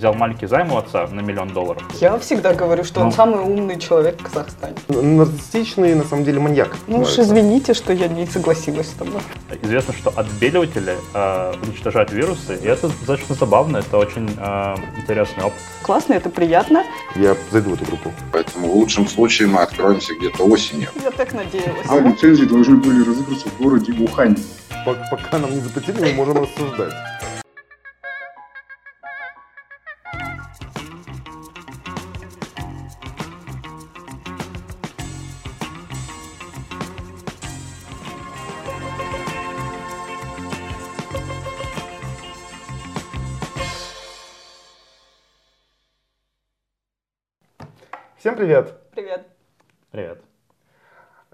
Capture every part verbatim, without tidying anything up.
взял маленький займ у отца на миллион долларов. Я всегда говорю, что ну. он самый умный человек в Казахстане. Нарциссичный, на самом деле, маньяк. Ну уж извините, что я не согласилась с тобой. Известно, что отбеливатели э, уничтожают вирусы, и это достаточно забавно, это очень э, интересный опыт. Классно, это приятно. Я зайду в эту группу. Поэтому в лучшем случае мы откроемся где-то осенью. Я так надеялась. А лицензии должны были разыграться в городе Ухань. Пока нам не запретили, мы можем рассуждать. Всем привет! Привет! Привет!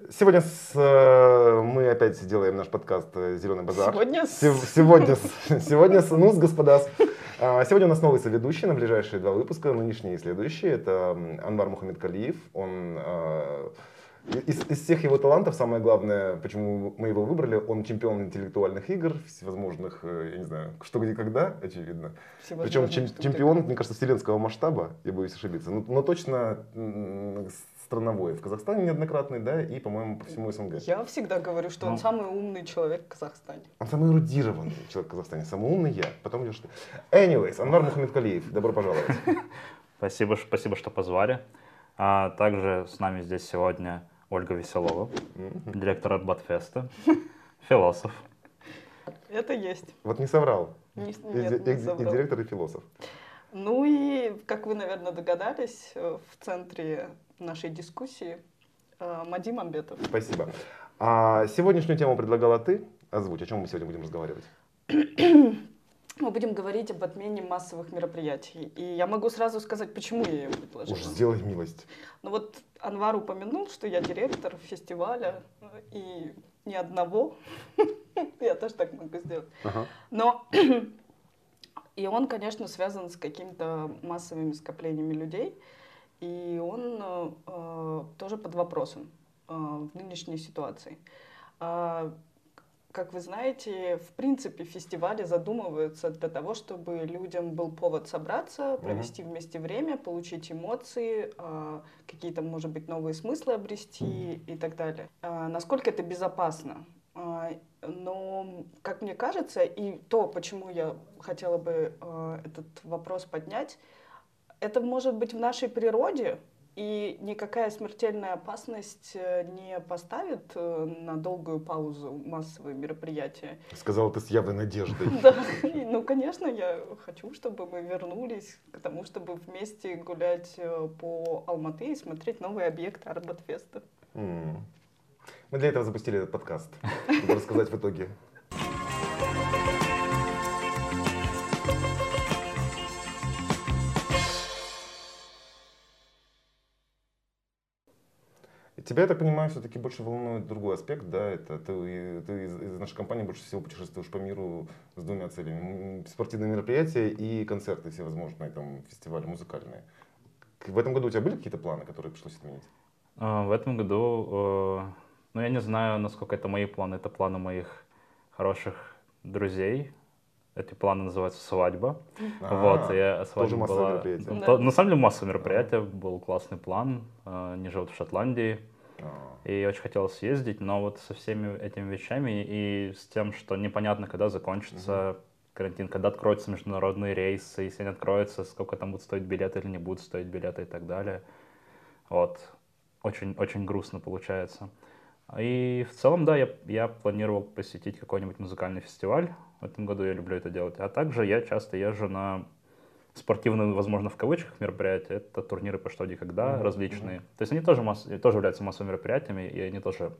Сегодня с, э, мы опять делаем наш подкаст «Зеленый базар». Сегодня с... Сегодня с... Сегодня с... Ну, с господас. Сегодня у нас новый соведущий на ближайшие два выпуска, нынешний и следующий. Это Анвар Мухаммед Калиев. Он... Э, из, из всех его талантов, самое главное, почему мы его выбрали, он чемпион интеллектуальных игр, всевозможных, я не знаю, что, где, когда, очевидно. Причем чем, чемпион, мне кажется, вселенского масштаба, я боюсь ошибиться, но, но точно... страновой, в Казахстане неоднократный, да, и, по-моему, по всему СНГ. Я всегда говорю, что он ну, самый умный человек в Казахстане. Он самый эрудированный человек в Казахстане, самый умный я, потом идешь ты. Anyways, Анвар Мухаммед Калиев, добро пожаловать. Спасибо, спасибо, что позвали. А также с нами здесь сегодня Ольга Веселова, директор Арбатфеста, философ. Это есть. Вот не соврал. Не, нет, и, не соврал. И директор, и философ. Ну и, как вы, наверное, догадались, в центре нашей дискуссии Мадим Амбетов. Спасибо. А сегодняшнюю тему предлагала ты. Озвучь, о чем мы сегодня будем разговаривать? Мы будем говорить об отмене массовых мероприятий. И я могу сразу сказать, почему я ее предложила. Уж сделай милость. Ну вот Анвар упомянул, что я директор фестиваля и ни одного. Я тоже так могу сделать. Но... И он, конечно, связан с какими-то массовыми скоплениями людей, и он э, тоже под вопросом э, в нынешней ситуации. Э, как вы знаете, в принципе, фестивали задумываются для того, чтобы людям был повод собраться, провести mm-hmm. вместе время, получить эмоции, э, какие-то, может быть, новые смыслы обрести mm-hmm. и так далее. Э, насколько это безопасно? Но, как мне кажется, и то, почему я хотела бы э, этот вопрос поднять, это может быть в нашей природе, и никакая смертельная опасность не поставит э, на долгую паузу массовые мероприятия. Сказала ты с явной надеждой. Да, ну, конечно, я хочу, чтобы мы вернулись к тому, чтобы вместе гулять по Алматы и смотреть новые объекты Арбатфеста. Мы для этого запустили этот подкаст, чтобы рассказать в итоге. Тебя, я так понимаю, все-таки больше волнует другой аспект, да, это ты, ты из, из нашей компании больше всего путешествуешь по миру с двумя целями. Спортивные мероприятия и концерты всевозможные, там, фестивали музыкальные. В этом году у тебя были какие-то планы, которые пришлось отменить? В этом году, ну я не знаю, насколько это мои планы, это планы моих хороших друзей. Эти планы называются «Свадьба». А-а-а. Вот, я свадьба тоже была... мероприятие. Да. На самом деле массовое мероприятие, А-а-а. Был классный план. Они живут в Шотландии, А-а-а. И очень хотелось съездить, но вот со всеми этими вещами и с тем, что непонятно, когда закончится У-у-у. карантин, когда откроются международные рейсы, если они откроются, сколько там будут стоить билеты или не будут стоить билеты и так далее. Вот. Очень, очень грустно получается. И в целом, да, я, я планировал посетить какой-нибудь музыкальный фестиваль. В этом году я люблю это делать. А также я часто езжу на спортивные, возможно, в кавычках, мероприятия. Это турниры по что, где, когда, mm-hmm. различные. Mm-hmm. То есть они тоже, масс... тоже являются массовыми мероприятиями, и они тоже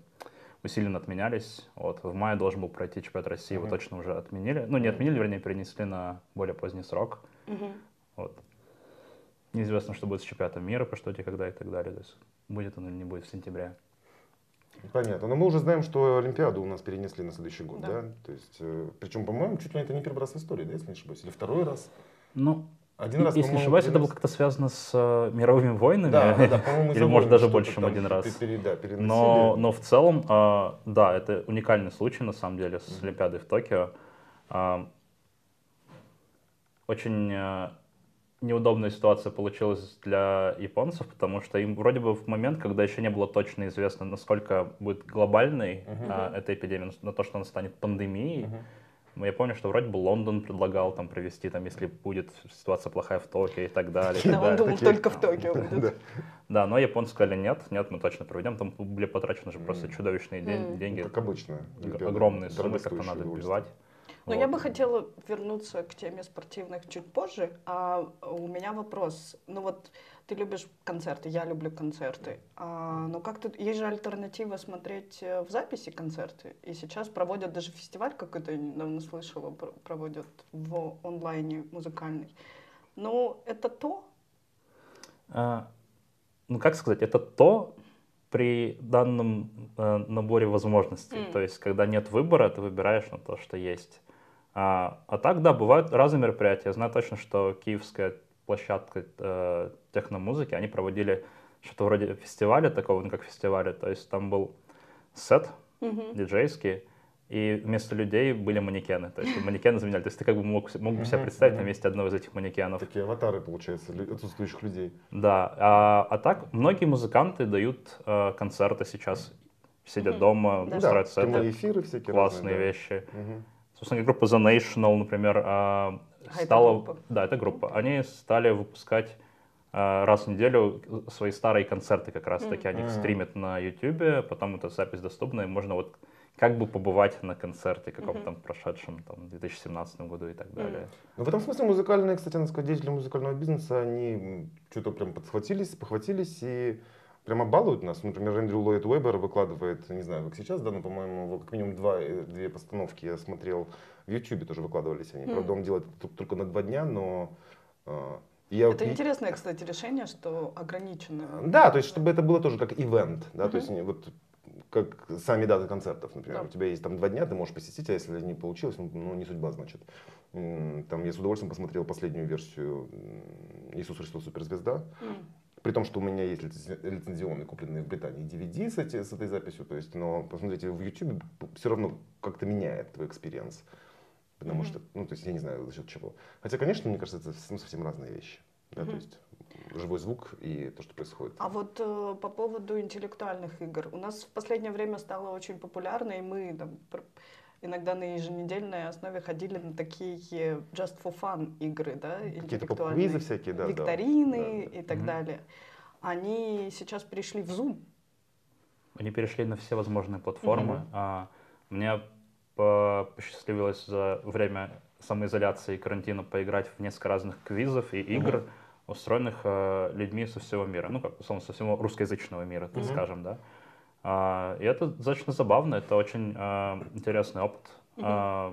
усиленно отменялись. Вот. В мае должен был пройти чемпионат России, mm-hmm. его точно уже отменили. Ну, не отменили, вернее, перенесли на более поздний срок. Mm-hmm. Вот. Неизвестно, что будет с чемпионатом мира, по что, где, когда и так далее. То есть будет он или не будет в сентябре. Понятно. Но мы уже знаем, что Олимпиаду у нас перенесли на следующий год, да? да? То есть, причем, по-моему, чуть ли это не первый раз в истории, да, если не ошибаюсь? Или второй раз? Ну, один раз, если не ошибаюсь, перенес... это было как-то связано с э, мировыми войнами. Да, да, да, по-моему, или, может, даже больше, чем один раз. Пере, да, но, но в целом, э, да, это уникальный случай, на самом деле, с mm-hmm. Олимпиадой в Токио. Э, очень... Э, неудобная ситуация получилась для японцев, потому что им вроде бы в момент, когда еще не было точно известно, насколько будет глобальной uh-huh. а, эта эпидемия, на то, что она станет пандемией, uh-huh. я помню, что вроде бы Лондон предлагал там провести, там, если будет ситуация плохая в Токио и так далее. Он думал, только в Токио будет. Да, но японцы сказали, нет, нет, мы точно проведем. Там были потрачены же просто чудовищные деньги. Как обычно. Огромные суммы, как-то надо убивать. Но вот. Я бы хотела вернуться к теме спортивных чуть позже. А у меня вопрос. Ну вот ты любишь концерты, я люблю концерты. А, но как тут есть же альтернатива смотреть в записи концерты. И сейчас проводят даже фестиваль какой-то, я недавно слышала, проводят в онлайне музыкальный. Но это то? А, ну как сказать, это то при данном э, наборе возможностей. Mm. То есть когда нет выбора, ты выбираешь на то, что есть. А, а так, да, бывают разные мероприятия. Я знаю точно, что киевская площадка э, техномузыки, они проводили что-то вроде фестиваля такого, ну как фестиваля. То есть там был сет mm-hmm. диджейский, и вместо людей были манекены. То есть манекены заменяли. То есть ты как бы мог, мог бы себя представить mm-hmm. на месте одного из этих манекенов. Такие аватары, получается, отсутствующих людей. Да. А, а так, многие музыканты дают э, концерты сейчас, сидя mm-hmm. дома, да. устраивают да, сеты, эфиры всякие классные разные, да. вещи. Mm-hmm. Собственно, группа The National, например, а стала... Это да, это группа. Они стали выпускать а, раз в неделю свои старые концерты как раз-таки. Mm. Они их стримят на YouTube, потом эта запись доступна, и можно вот как бы побывать на концерте каком-то mm-hmm. там прошедшем там, две тысячи семнадцатом году и так далее. Mm. Ну, в этом смысле музыкальные, кстати, надо сказать, деятели музыкального бизнеса, они что-то прям подхватились, похватились и... Прямо балуют нас. Например, Эндрю Ллойд Уэббер выкладывает, не знаю, как сейчас, да, но, по-моему, как минимум два, две постановки я смотрел в Ютьюбе, тоже выкладывались они. Mm. Правда, он делает только на два дня, но... Э, я... Это интересное, кстати, решение, что ограничено. Да, то есть, чтобы это было тоже как ивент, да, mm-hmm. то есть, вот, как сами даты концертов, например. Yeah. У тебя есть там два дня, ты можешь посетить, а если не получилось, ну, ну не судьба, значит. Там я с удовольствием посмотрел последнюю версию «Иисус Христос Суперзвезда». Mm. При том, что у меня есть лицензионные, купленные в Британии ди ви ди с, эти, с этой записью, то есть, но посмотрите, в YouTube все равно как-то меняет твой экспириенс. Потому mm-hmm. что, ну, то есть я не знаю за счет чего. Хотя, конечно, мне кажется, это ну, совсем разные вещи. Да, mm-hmm. то есть живой звук и то, что происходит. А вот э, по поводу интеллектуальных игр. У нас в последнее время стало очень популярно, и мы там, иногда на еженедельной основе ходили на такие just for fun игры, да, интеллектуальные, какие-то всякие, да, викторины да, да. и так mm-hmm. далее. Они сейчас перешли в Zoom. Они перешли на все возможные платформы. Mm-hmm. а, мне посчастливилось за время самоизоляции и карантина поиграть в несколько разных квизов и игр, mm-hmm. устроенных а, людьми со всего мира, ну как условно со всего русскоязычного мира, так mm-hmm. скажем, да. Uh, и это достаточно забавно, это очень uh, интересный опыт. Uh-huh.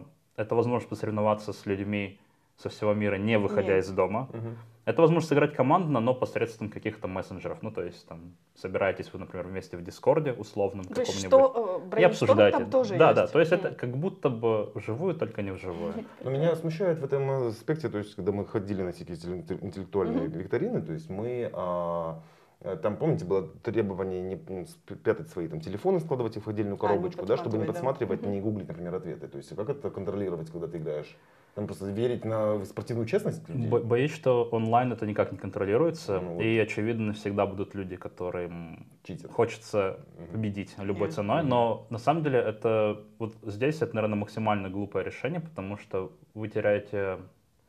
Uh, это возможность посоревноваться с людьми со всего мира, не выходя Нет. из дома. Uh-huh. Это возможность сыграть командно, но посредством каких-то мессенджеров. Ну, то есть, там, собираетесь вы, например, вместе в Дискорде условном то каком-нибудь. Что, э, и обсуждаете. Там тоже да, есть. Да, то есть, mm. это как будто бы вживую, только не вживую. Но меня смущает в этом аспекте, то есть, когда мы ходили на всякие интеллектуальные mm-hmm. викторины, то есть, мы... А... Там, помните, было требование не спрятать свои там, телефоны, складывать их в отдельную коробочку, а, да, чтобы не подсматривать, да. не гуглить, например, ответы. То есть как это контролировать, когда ты играешь? Там просто верить на спортивную честность людей? Бо- боюсь, что онлайн это никак не контролируется. Ну, вот. И, очевидно, всегда будут люди, которым Читер. Хочется угу. победить любой угу. ценой. Но на самом деле это вот здесь это, наверное, максимально глупое решение, потому что вы теряете...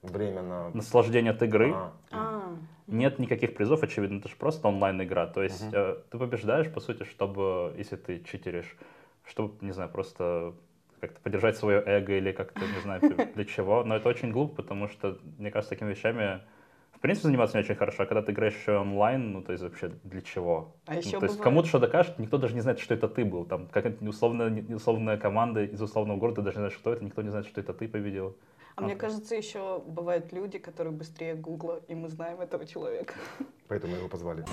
Время на... наслаждение от игры. А, а. Нет никаких призов, очевидно, это же просто онлайн-игра. То есть угу. э, ты побеждаешь, по сути, чтобы, если ты читеришь, чтобы, не знаю, просто как-то поддержать свое эго или как-то, не знаю, для чего. Но это очень глупо, потому что, мне кажется, такими вещами, в принципе, заниматься не очень хорошо. А когда ты играешь еще онлайн, ну, то есть вообще для чего? А ну, еще то бывает. Есть кому-то что-то докажет, никто даже не знает, что это ты был. Там какая-то условная, условная команда из условного города, даже не знает, что это, никто не знает, что это ты победил. А okay. мне кажется, еще бывают люди, которые быстрее гугла, и мы знаем этого человека. Поэтому его позвали.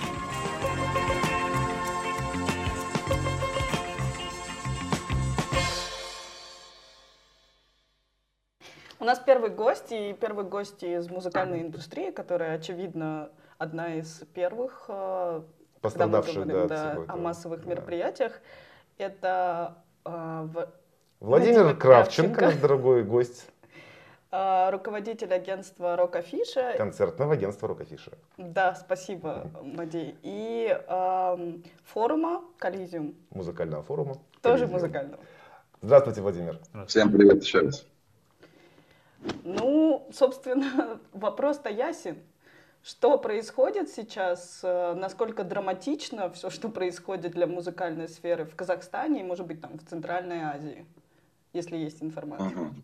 У нас первый гость, и первый гость из музыкальной индустрии, которая, очевидно, одна из первых, когда мы говорим да, да, всего, о массовых да. мероприятиях. Это э, в... Владимир Кравченко, Кравченко, наш дорогой гость. руководитель агентства Рок Афиша. Концертного агентства Рок Афиша. Да, спасибо, Мадей. И э, форума Коллизиум. Музыкального форума. Тоже Коллизиум. Музыкального. Здравствуйте, Владимир. Всем привет еще раз. Ну, собственно, вопрос-то ясен. Что происходит сейчас? Насколько драматично все, что происходит для музыкальной сферы в Казахстане и, может быть, там в Центральной Азии, если есть информация? Угу.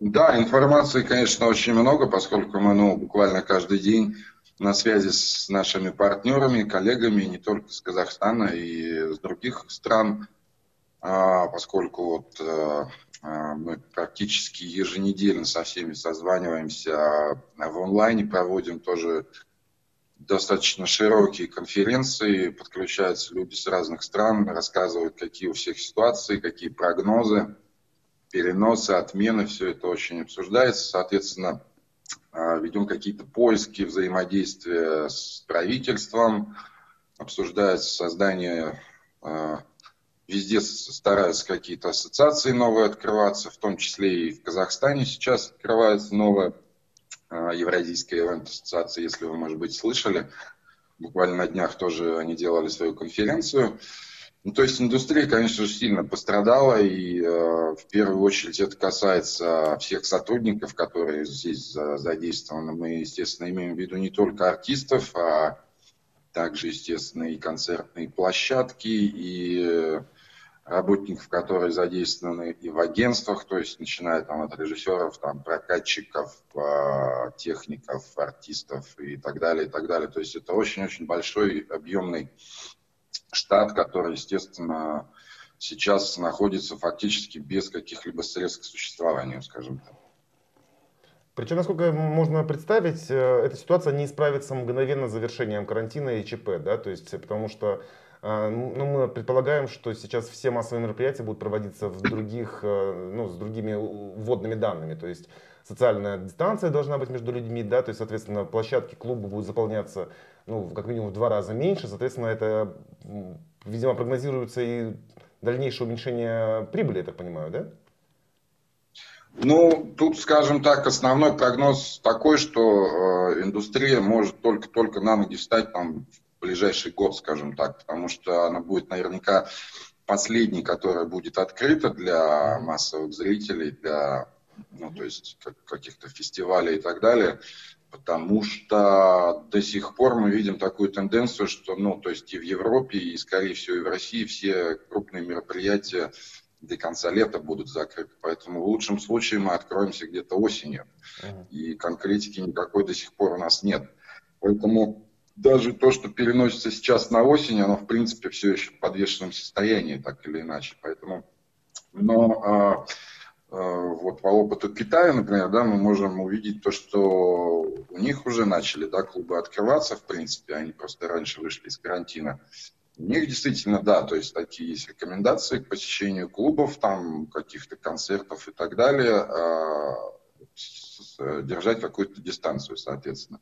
Да, информации, конечно, очень много, поскольку мы, ну, буквально каждый день на связи с нашими партнерами, коллегами, не только с Казахстана и с других стран, поскольку вот мы практически еженедельно со всеми созваниваемся, в онлайне проводим тоже достаточно широкие конференции, подключаются люди с разных стран, рассказывают, какие у всех ситуации, какие прогнозы, переносы, отмены, все это очень обсуждается, соответственно, ведем какие-то поиски взаимодействия с правительством, обсуждается создание... Везде стараются какие-то ассоциации новые открываться, в том числе и в Казахстане сейчас открывается новая Евразийская ивент-ассоциация, если вы, может быть, слышали. Буквально на днях тоже они делали свою конференцию. Ну, то есть индустрия, конечно же, сильно пострадала, и э, в первую очередь это касается всех сотрудников, которые здесь задействованы. Мы, естественно, имеем в виду не только артистов, а также, естественно, и концертные площадки, и работников, которые задействованы и в агентствах, то есть начиная там от режиссеров, там, прокатчиков, техников, артистов и так далее, и так далее. То есть это очень-очень большой объемный штат, который, естественно, сейчас находится фактически без каких-либо средств к существованию, скажем так. Причем, насколько можно представить, эта ситуация не исправится мгновенно с завершением карантина и ЧП, да, то есть потому что ну, мы предполагаем, что сейчас все массовые мероприятия будут проводиться в других, ну, с другими вводными данными. То есть социальная дистанция должна быть между людьми, да, то есть, соответственно, площадки клуба будут заполняться, ну, как минимум в два раза меньше. Соответственно, это, видимо, прогнозируется и дальнейшее уменьшение прибыли, я так понимаю, да? Ну, тут, скажем так, основной прогноз такой, что э, индустрия может только-только на ноги встать там, в ближайший год, скажем так, потому что она будет наверняка последней, которая будет открыта для массовых зрителей, для, ну, то есть, как, каких-то фестивалей и так далее, потому что до сих пор мы видим такую тенденцию, что, ну, то есть и в Европе, и, скорее всего, и в России все крупные мероприятия до конца лета будут закрыты. Поэтому в лучшем случае мы откроемся где-то осенью. Uh-huh. И конкретики никакой до сих пор у нас нет. Поэтому даже то, что переносится сейчас на осень, оно в принципе все еще в подвешенном состоянии, так или иначе. Поэтому, но а, а, вот по опыту Китая, например, да, мы можем увидеть то, что у них уже начали, да, клубы открываться, в принципе, они просто раньше вышли из карантина. У них действительно, да, то есть такие есть рекомендации к посещению клубов, там каких-то концертов и так далее, держать какую-то дистанцию, соответственно.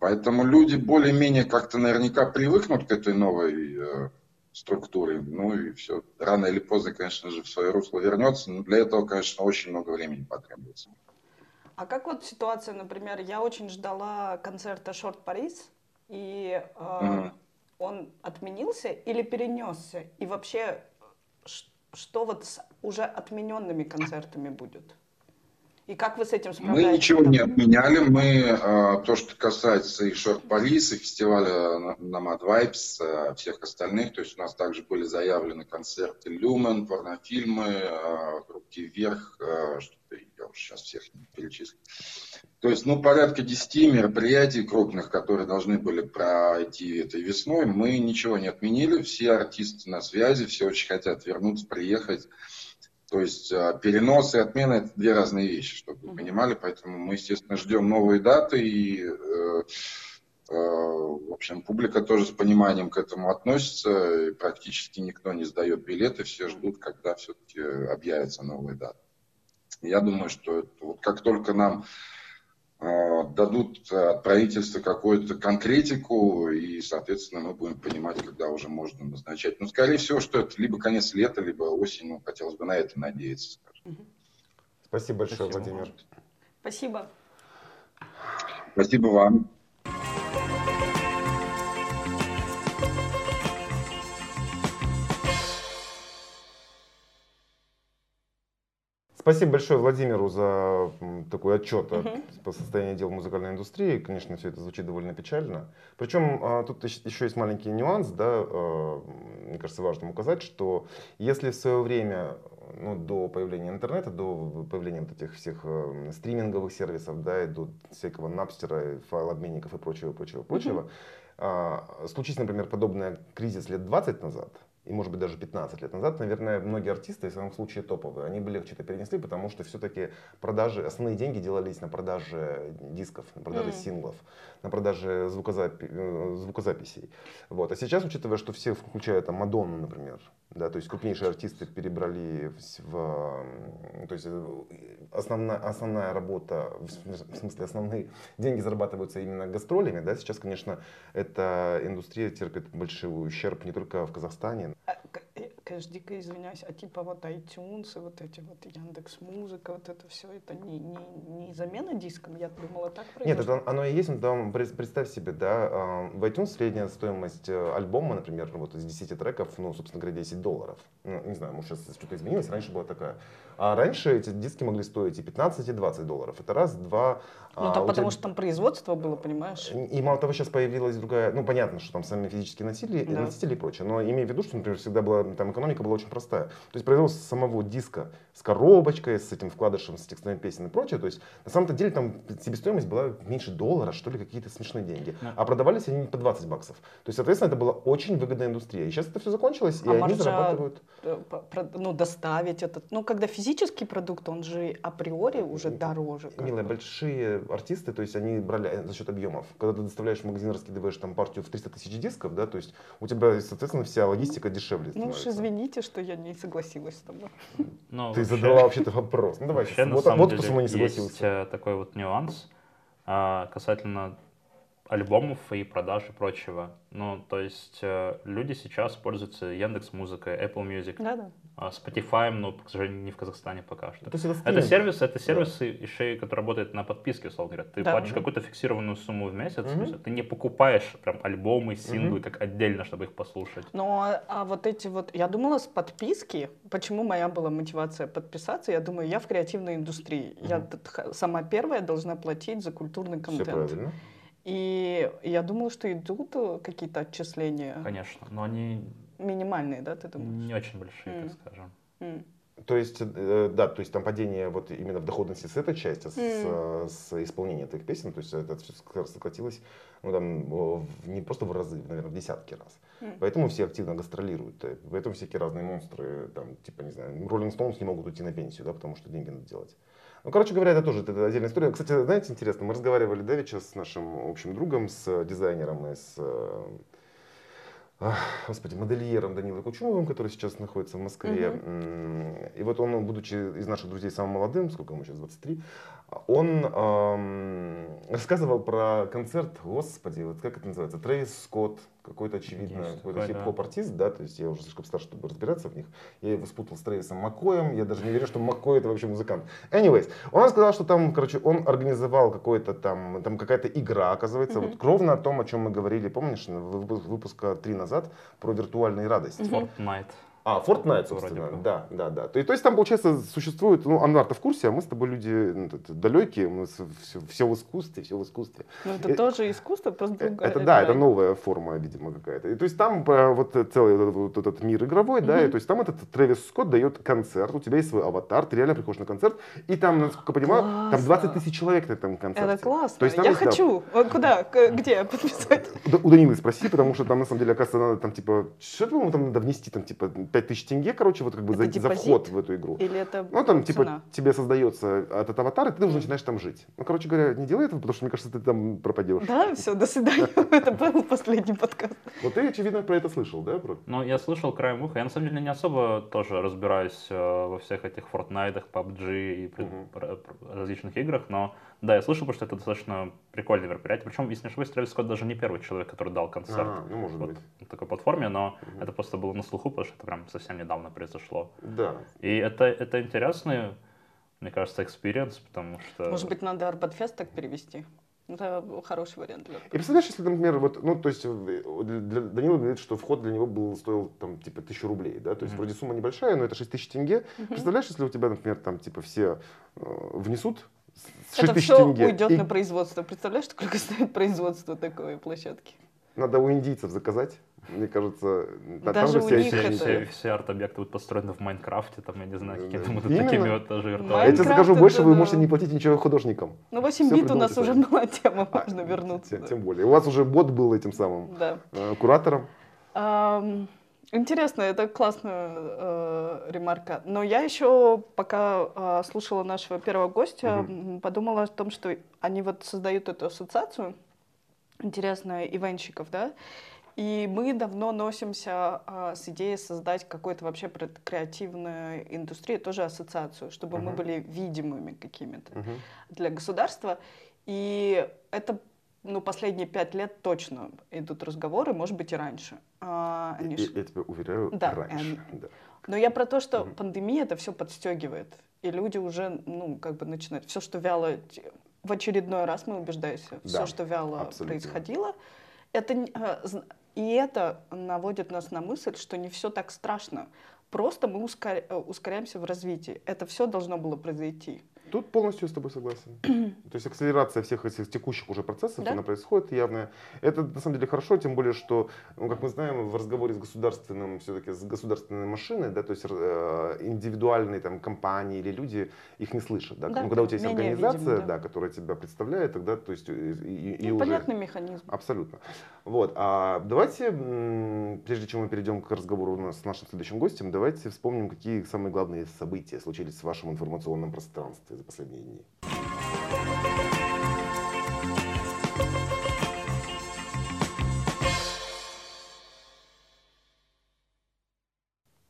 Поэтому люди более-менее как-то наверняка привыкнут к этой новой структуре, ну и все. Рано или поздно, конечно же, в свое русло вернется, но для этого, конечно, очень много времени потребуется. А как вот ситуация, например, я очень ждала концерта «Шорт Парис», и... Mm-hmm. Он отменился или перенесся? И вообще, что вот с уже отмененными концертами будет? И как вы с этим справляетесь? Мы ничего не отменяли. Мы, то, что касается и Шорт-Полиса, фестиваля Nomad Vibes, всех остальных, то есть у нас также были заявлены концерты Люмен, порнофильмы, «Руки вверх», что-то я уже сейчас всех не перечислю. То есть, ну, порядка десяти мероприятий крупных, которые должны были пройти этой весной, мы ничего не отменили. Все артисты на связи, все очень хотят вернуться, приехать. То есть перенос и отмена – это две разные вещи, чтобы вы понимали. Поэтому мы, естественно, ждем новые даты. И, э, э, в общем, публика тоже с пониманием к этому относится. И практически никто не сдает билеты. Все ждут, когда все-таки объявятся новые даты. Я думаю, что это, вот как только нам э, дадут от правительства какую-то конкретику, и, соответственно, мы будем понимать, когда уже можно назначать. Но, скорее всего, что это либо конец лета, либо осень. Ну, хотелось бы на это надеяться. Скажем. Спасибо большое, Спасибо. Владимир. Спасибо. Спасибо вам. Спасибо большое Владимиру за такой отчет uh-huh. по состоянию дел музыкальной индустрии. Конечно, все это звучит довольно печально. Причем тут еще есть маленький нюанс, да, мне кажется, важным указать, что если в свое время, ну, до появления интернета, до появления вот этих всех стриминговых сервисов, да, и до всякого Напстера, файлообменников и прочего, прочего, прочего, uh-huh. случись, например, подобный кризис лет двадцать назад, и, может быть, даже пятнадцать лет назад, наверное, многие артисты, в своем случае топовые, они бы легче-то перенесли, потому что все-таки продажи, основные деньги делались на продаже дисков, на продаже mm. синглов, на продаже звукозапи- звукозаписей. Вот. А сейчас, учитывая, что все, включая там Мадонну, например, да, то есть крупнейшие артисты перебрали в, в то есть основная, основная работа, в смысле основные деньги зарабатываются именно гастролями, да, сейчас, конечно, эта индустрия терпит большой ущерб не только в Казахстане. Конечно, дико извиняюсь, а типа вот iTunes, вот эти вот Яндекс.Музыка, вот это все, это не, не, не замена диском, я думала, так произошло. Нет, это оно и есть, но там, представь себе, да, в iTunes средняя стоимость альбома, например, вот из десяти треков, ну, собственно говоря, десять долларов. Ну, не знаю, может, сейчас что-то изменилось, раньше была такая. А раньше эти диски могли стоить и пятнадцать, и двадцать долларов. Это раз, два... Ну, там, а потому тебя... что там производство было, понимаешь? И мало того, сейчас появилась другая... Ну, понятно, что там сами физические носители, да. носители и прочее, но имею в виду, что, например, всегда была... Там, экономика была очень простая. То есть производство самого диска с коробочкой, с этим вкладышем, с текстовыми песен и прочее. То есть на самом-то деле там себестоимость была меньше доллара, что ли, какие-то смешные деньги. Да. А продавались они по двадцать баксов. То есть, соответственно, это была очень выгодная индустрия. И сейчас это все закончилось, а и они зарабатывают. Ну, доставить этот... Ну, когда физический продукт, он же априори уже дороже. Милые, большие артисты, то есть они брали за счет объемов. Когда ты доставляешь в магазин, раскидываешь там партию в триста тысяч дисков, да, то есть у тебя, соответственно, вся логистика дешевле становится. Ну, извините, что я не согласилась с тобой. Но ты вообще, задала вообще-то вопрос. Ну, давай, вообще, вот, на самом вот деле, почему не согласился. Есть такой вот нюанс а, касательно альбомов и продаж и прочего. Ну, то есть люди сейчас пользуются Яндекс.Музыкой, Apple Music, да-да. Spotify, но, к сожалению, не в Казахстане пока что. Это, это сервисы, это сервисы, да. еще, которые работают на подписке, условно говоря. Ты да. платишь угу. какую-то фиксированную сумму в месяц, угу. ты не покупаешь прям альбомы, синглы, угу. как отдельно, чтобы их послушать. Ну, а вот эти вот, я думала, с подписки, почему моя была мотивация подписаться, я думаю, я в креативной индустрии, угу. я сама первая должна платить за культурный контент. Все правильно. И я думала, что идут какие-то отчисления. Конечно, но они... Минимальные, да, ты думаешь? Не очень большие, mm. так скажем. Mm. То есть, да, то есть там падение вот именно в доходности с этой части, mm. с, с исполнения этих песен, то есть это все сократилось, ну, там, не просто в разы, наверное, в десятки раз. Mm. Поэтому все активно гастролируют, поэтому всякие разные монстры, там, типа, не знаю, Rolling Stones не могут уйти на пенсию, да, потому что деньги надо делать. Ну, короче говоря, это тоже это отдельная история. Кстати, знаете, интересно, мы разговаривали, да, вечер с нашим общим другом, с дизайнером и с... Господи, модельером Данилой Кучумовым, который сейчас находится в Москве. Uh-huh. И вот он, будучи из наших друзей самым молодым, сколько ему сейчас, двадцать три, он эм, рассказывал про концерт, господи, вот как это называется, Трейс Скотт, какой-то очевидно, есть какой-то такой, хип-хоп-артист, да. да, то есть я уже слишком стар, чтобы разбираться в них. Я его спутал с Трейсом Маккоем, я даже не верю, что Маккой это вообще музыкант. Anyways, он сказал, что там, короче, он организовал какой-то там, там какая-то игра, оказывается, uh-huh. вот ровно о том, о чем мы говорили, помнишь, выпуска три назад, про виртуальные радости. Fortnite. А, Fortnite, собственно, да, да, да. То, то есть там, получается, существует, ну, Анвар-то в курсе, а мы с тобой люди далекие, мы все, все в искусстве, все в искусстве. Ну, это и, тоже искусство, просто другая. Это, это, да, это новая форма, видимо, какая-то. И то есть там вот целый вот этот мир игровой, угу. да, и то есть там этот Трэвис Скотт дает концерт, у тебя есть свой аватар, ты реально приходишь на концерт, и там, насколько я понимаю, классно. Там двадцать тысяч человек на этом концерте. Это классно, то есть, я есть, хочу. Да, куда, где подписать? У Данилы спроси, потому что там, на самом деле, оказывается, надо там, типа, что-то, по-моему, там надо внести, там, типа, пять тысяч тенге, короче, вот как бы за, за вход в эту игру. Или это ну, там, типа, тебе создается этот аватар, и ты уже начинаешь там жить. Ну, короче говоря, не делай этого, потому что, мне кажется, ты там пропадешь. Да, все, до свидания. Это был последний подкаст. Вот ты, очевидно, про это слышал, да, Брут? Ну, я слышал краем уха. Я, на самом деле, не особо тоже разбираюсь во всех этих Fortnite, пабг и различных играх, но, да, я слышал, потому что это достаточно прикольное мероприятие. Причем, если не ошибаюсь, Трэвис Скотт даже не первый человек, который дал концерт на такой платформе, но это просто было на слуху, потому что это прям совсем недавно произошло. Да. И это, это интересный мне кажется, экспириенс, потому что... Может быть, надо Арбатфест так перевести? Это хороший вариант. И представляешь, если, например, вот, ну, то есть, Данила говорит, что вход для него был, стоил, там, типа, тысячу рублей, да, то есть, mm-hmm. вроде сумма небольшая, но это шесть тысяч тенге. Mm-hmm. Представляешь, если у тебя, например, там, типа, все внесут шесть тысяч тенге. Уйдет и... на производство. Представляешь, сколько стоит производство такой площадки? Надо у индийцев заказать. Мне кажется, даже у них это... все, все арт-объекты будут построены в Майнкрафте, там, я не знаю, какие-то будут такими вот тоже виртуальными. Я тебе закажу больше, вы можете не платить ничего художникам. Ну, восемь бит у нас уже была тема, можно вернуться. Тем более. У вас уже бот был этим самым куратором. Интересно, это классная ремарка. Но я еще, пока слушала нашего первого гостя, подумала о том, что они вот создают эту ассоциацию, интересно, ивенщиков, да? И мы давно носимся а, с идеей создать какую-то вообще креативную индустрию, тоже ассоциацию, чтобы uh-huh. мы были видимыми какими-то uh-huh. для государства. И это, ну, последние пять лет точно идут разговоры, может быть, и раньше. А, они... я, я тебя уверяю, да, раньше. Они... Да. Но я про то, что uh-huh. пандемия это все подстегивает, и люди уже, ну, как бы начинают. Все, что вяло, в очередной раз мы убеждаемся, да, все, что вяло абсолютно. происходило, это... И это наводит нас на мысль, что не все так страшно. Просто мы ускоря... ускоряемся в развитии. Это все должно было произойти. Тут полностью с тобой согласен. То есть акселерация всех этих текущих уже процессов, да? Она происходит явная. Это на самом деле хорошо, тем более, что, ну, как мы знаем, в разговоре с государственным, все-таки с государственной машиной, да, то есть э, индивидуальные там компании или люди их не слышат. Да? Да, ну, когда у тебя есть организация, видимо, да. Да, которая тебя представляет, тогда, то есть и, и, и ну, уже... понятный механизм. Абсолютно. Вот. А давайте, прежде чем мы перейдем к разговору с нашим следующим гостем, давайте вспомним, какие самые главные события случились в вашем информационном пространстве за последние дни.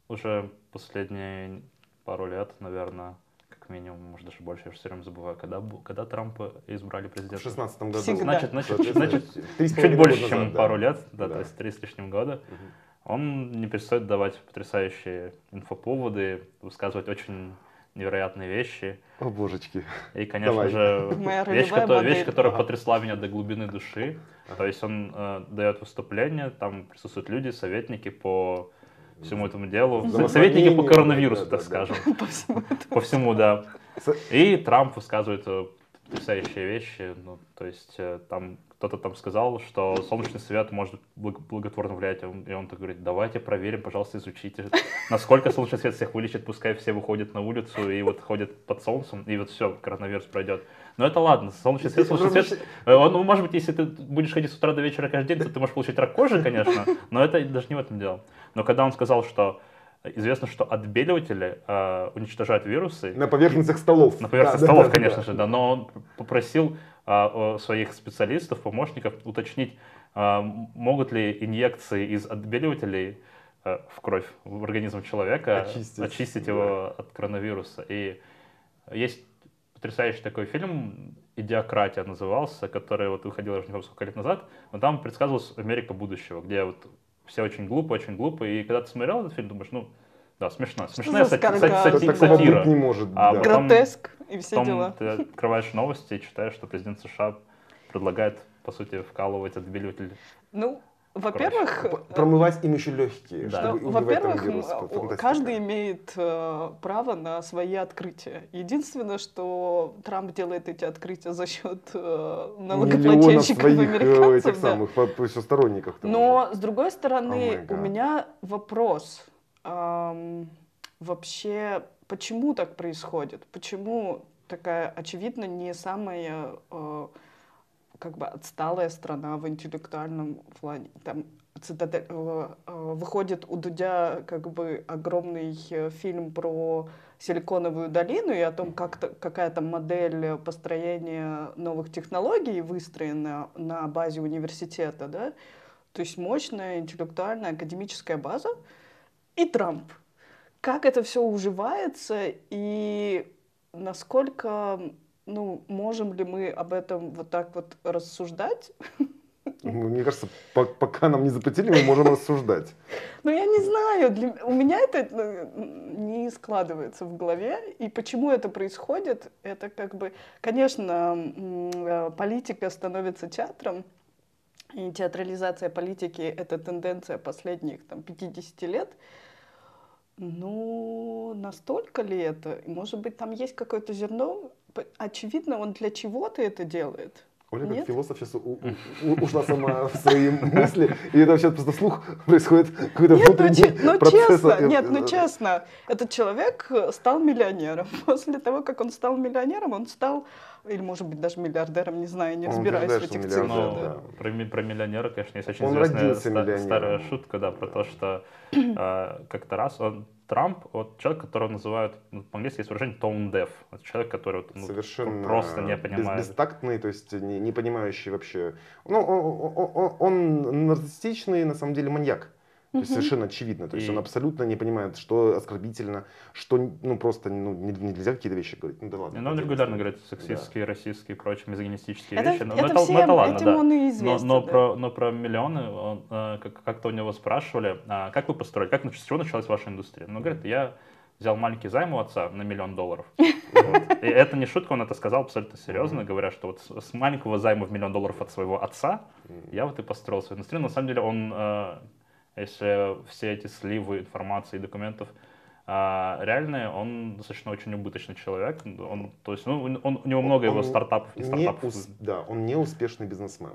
Уже последние пару лет, наверное, как минимум, может, даже больше, я все время забываю, когда, когда Трампа избрали президентом. В шестнадцатом году. Значит, значит, значит чуть больше, назад, чем да. пару лет, да, да. То есть три с лишним года. Угу. Он не перестает давать потрясающие инфоповоды, высказывать очень... невероятные вещи. О, божечки. И, конечно Давай. же, вещь, которая, вещь, которая ага. потрясла меня до глубины души. Ага. То есть он э, дает выступление, там присутствуют люди, советники по всему этому делу. Советники по коронавирусу, да, так да, скажем. Да. По всему, по всему да. И Трамп высказывает потрясающие вещи. Ну, то есть э, там кто-то там сказал, что солнечный свет может благотворно влиять. И он так говорит, давайте проверим, пожалуйста, изучите, насколько солнечный свет всех вылечит, пускай все выходят на улицу и вот ходят под солнцем, и вот все, коронавирус пройдет. Но это ладно, солнечный свет, солнечный свет, ну, может быть, если ты будешь ходить с утра до вечера каждый день, то ты можешь получить рак кожи, конечно, но это даже не в этом дело. Но когда он сказал, что известно, что отбеливатели э, уничтожают вирусы. На поверхностях столов. На поверхностях да, столов, да, конечно да. же, да. Но он попросил э, своих специалистов, помощников уточнить, э, могут ли инъекции из отбеливателей э, в кровь, в организм человека очистить, очистить его да. от коронавируса. И есть потрясающий такой фильм, «Идиократия» назывался, который вот выходил уже не помню сколько лет назад, но там предсказывалась Америка будущего, где вот все очень глупо, очень глупо. И когда ты смотрел этот фильм, думаешь, ну, да, смешно. Смешная сатира. Гротеск и все дела. Ты открываешь новости и читаешь, что президент США предлагает, по сути, вкалывать отбеливатель. Ну, во-первых... Промывать им еще легкие, чтобы убивать там вирус. Во-первых, каждый имеет право на свои открытия. Единственное, что Трамп делает эти открытия за счет налогоплательщиков американцев. Своих сторонников. Но, с другой стороны, у меня вопрос. Вообще, почему так происходит? Почему такая, очевидно, не самая... как бы отсталая страна в интеллектуальном плане. Там цитадель, выходит у Дудя как бы огромный фильм про Силиконовую долину и о том, как -то, какая там модель построения новых технологий выстроена на базе университета, да? То есть мощная интеллектуальная академическая база и Трамп. Как это все уживается и насколько... Ну, можем ли мы об этом вот так вот рассуждать? Мне кажется, пока нам не запретили, мы можем рассуждать. Ну, я не знаю. У меня это не складывается в голове. И почему это происходит? Это как бы, конечно, политика становится театром. И театрализация политики — это тенденция последних там, пятидесяти лет. Ну, настолько ли это? Может быть, там есть какое-то зерно? Очевидно, он для чего-то это делает. Оля, как философ, сейчас у, у, ушла сама в свои мысли, и это вообще просто вслух происходит какой-то внутренний процесс. Ну, честно, нет, ну честно, этот человек стал миллионером. После того, как он стал миллионером, он стал, или может быть даже миллиардером, не знаю, не разбираюсь в этих цифрах. Про миллионера, конечно, есть очень известная старая шутка, да, про то, что как-то раз он... Трамп, вот человек, которого называют, ну, по-английски есть выражение tone deaf, это человек, который вот, ну, совершенно просто не понимает. Без, бестактный, то есть не, не понимающий вообще. Ну, он, он, он нарциссичный, на самом деле, маньяк. То есть, совершенно очевидно. То есть, и... он абсолютно не понимает, что оскорбительно, что, ну, просто ну, нельзя какие-то вещи говорить. Ну, да ладно. Но он регулярно говорит сексистские, да, российские, прочие, мизогинистические это, вещи. Но это, это, всем, это ладно, этим да. он и известен. Но, но, да. про, но про миллионы, он, как-то у него спрашивали, а как вы построили, как, с чего началась ваша индустрия? Ну, говорит, я взял маленький займ у отца на миллион долларов. И это не шутка, он это сказал абсолютно серьезно, говоря, что вот с маленького займа в миллион долларов от своего отца я вот и построил свою индустрию. На самом деле он... Если все эти сливы информации и документов а, реальные, он достаточно очень убыточный человек. Он, то есть, ну, он, у него много он, его стартапов, не стартапов. Не ус, да, он не успешный бизнесмен.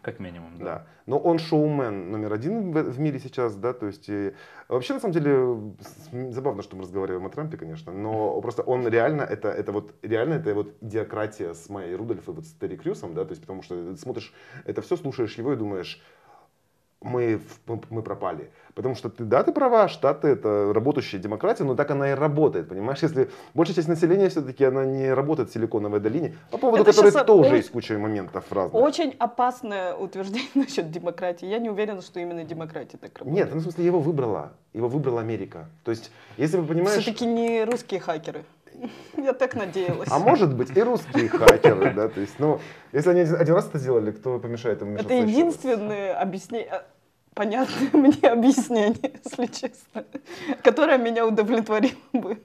Как минимум, да. да. Но он шоумен номер один в, в мире сейчас, да, то есть и, вообще, на самом деле, забавно, что мы разговариваем о Трампе, конечно, но просто он реально, это, это вот, реально, это вот идиократия с Майей Рудольф и вот с Терри Крюсом, да, то есть потому что смотришь это все, слушаешь его и думаешь, Мы, мы пропали. Потому что, ты, да, ты права, Штаты — это работающая демократия, но так она и работает, понимаешь? Если большая часть населения все-таки она не работает в Силиконовой долине, по поводу это которой тоже о... есть куча моментов разных. Очень опасное утверждение насчет демократии. Я не уверена, что именно демократия так работает. Нет, ну, в смысле, его выбрала. Его выбрала Америка. То есть, если вы понимаете... Все-таки не русские хакеры. Я так надеялась. А может быть и русские хакеры, да, то есть, ну, если они один раз это сделали, кто помешает им мешаться? Это единственное объяснение, понятное мне объяснение, если честно, которое меня удовлетворило бы.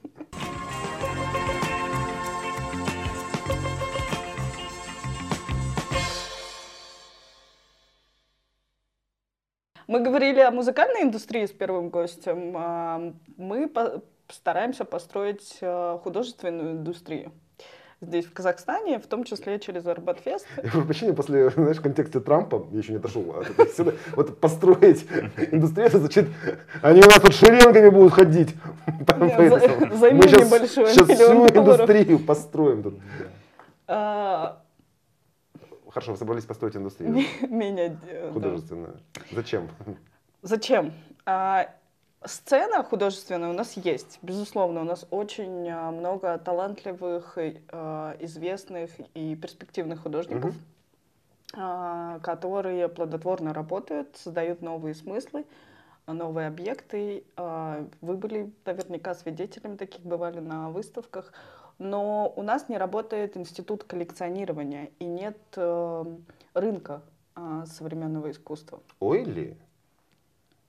Мы говорили о музыкальной индустрии с первым гостем. Мы по стараемся построить художественную индустрию здесь, в Казахстане, в том числе через Арбатфест. Я прошу прощения, после, знаешь, в контексте Трампа, я еще не отошел от этого всего, вот построить индустрию, это звучит, они у нас тут шеренгами будут ходить. Займем небольшой миллион долларов. Всю индустрию построим тут. Хорошо, вы собрались построить индустрию. Меня. Художественную. Зачем? Зачем? Сцена художественная у нас есть, безусловно, у нас очень много талантливых, известных и перспективных художников, mm-hmm. которые плодотворно работают, создают новые смыслы, новые объекты. Вы были наверняка свидетелями таких, бывали на выставках, но у нас не работает институт коллекционирования и нет рынка современного искусства. Ой ли?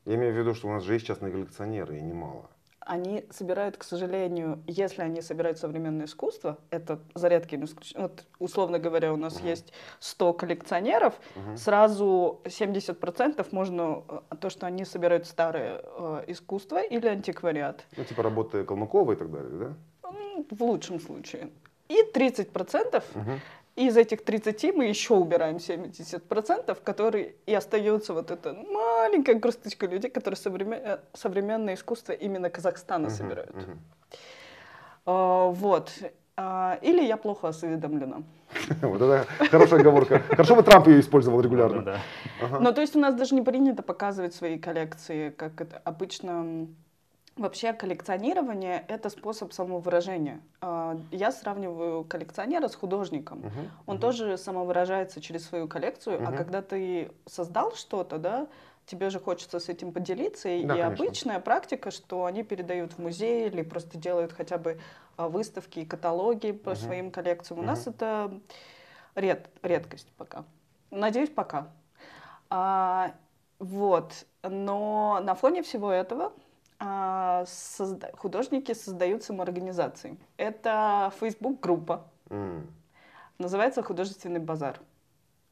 Я имею в виду, что у нас же есть частные коллекционеры, и немало. Они собирают, к сожалению, если они собирают современное искусство, это за редким исключением, вот, условно говоря, у нас угу. есть сто коллекционеров, угу. сразу семьдесят процентов можно, то, что они собирают старое э, искусство или антиквариат. Ну, типа работы Калмыкова и так далее, да? В лучшем случае. И тридцать процентов... Угу. Из этих тридцати мы еще убираем семьдесят процентов, которые и остается вот эта маленькая грусточка людей, которые современ... современное искусство именно Казахстана uh-huh, собирают. Uh-huh. А, вот. А, или я плохо осведомлена. Вот это хорошая оговорка. Хорошо бы Трамп ее использовал регулярно. Но то есть у нас даже не принято показывать свои коллекции, как это обычно... Вообще коллекционирование — это способ самовыражения. Я сравниваю коллекционера с художником. Uh-huh, Он uh-huh. тоже самовыражается через свою коллекцию, uh-huh. а когда ты создал что-то, да, тебе же хочется с этим поделиться. Да, и конечно. Обычная практика, что они передают в музей или просто делают хотя бы выставки и каталоги по uh-huh. своим коллекциям. Uh-huh. У нас это ред, редкость пока. Надеюсь, пока. А, вот. Но на фоне всего этого а, созда- художники создают самоорганизации. Это Facebook-группа. Mm. Называется «Художественный базар».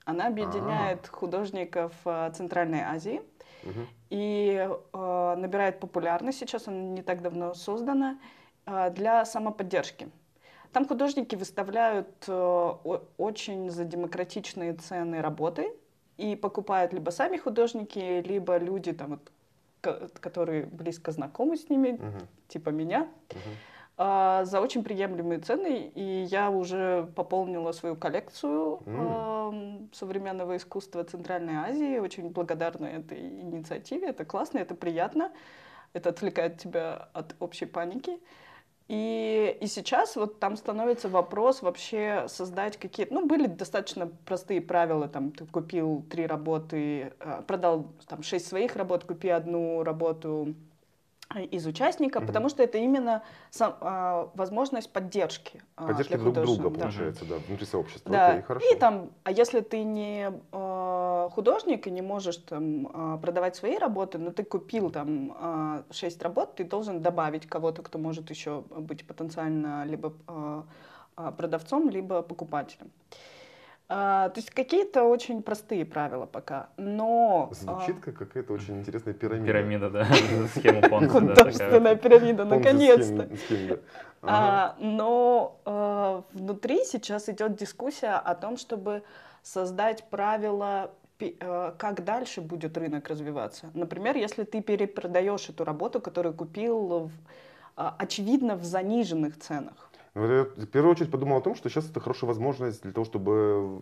Она объединяет А-а-а. художников Центральной Азии угу. и э, набирает популярность. Сейчас она не так давно создана э, для самоподдержки. Там художники выставляют э, очень за демократичные цены работы и покупают либо сами художники, либо люди, там, вот, к- которые близко знакомы с ними, угу. типа меня. Угу. За очень приемлемые цены, и я уже пополнила свою коллекцию mm. э, современного искусства Центральной Азии. Очень благодарна этой инициативе. Это классно, это приятно, это отвлекает тебя от общей паники. И, и сейчас вот там становится вопрос вообще создать какие-то... Ну, были достаточно простые правила, там, ты купил три работы, продал там шесть своих работ, купи одну работу... из участника, mm-hmm. потому что это именно сам, а, возможность поддержки. Поддержки а, для друг друга, да. получается, да, внутри сообщества. Да. Это и хорошо. И там, а если ты не а, художник и не можешь там, а, продавать свои работы, но ты купил там а, шесть работ, ты должен добавить кого-то, кто может еще быть потенциально либо а, а, продавцом, либо покупателем. А, то есть какие-то очень простые правила пока, но... Звучит а... как какая-то очень интересная пирамида. Пирамида, да, схема Понзи. Художественная пирамида, наконец-то. Но внутри сейчас идет дискуссия о том, чтобы создать правила, как дальше будет рынок развиваться. Например, если ты перепродаешь эту работу, которую купил, очевидно, в заниженных ценах. Я в первую очередь подумал о том, что сейчас это хорошая возможность для того, чтобы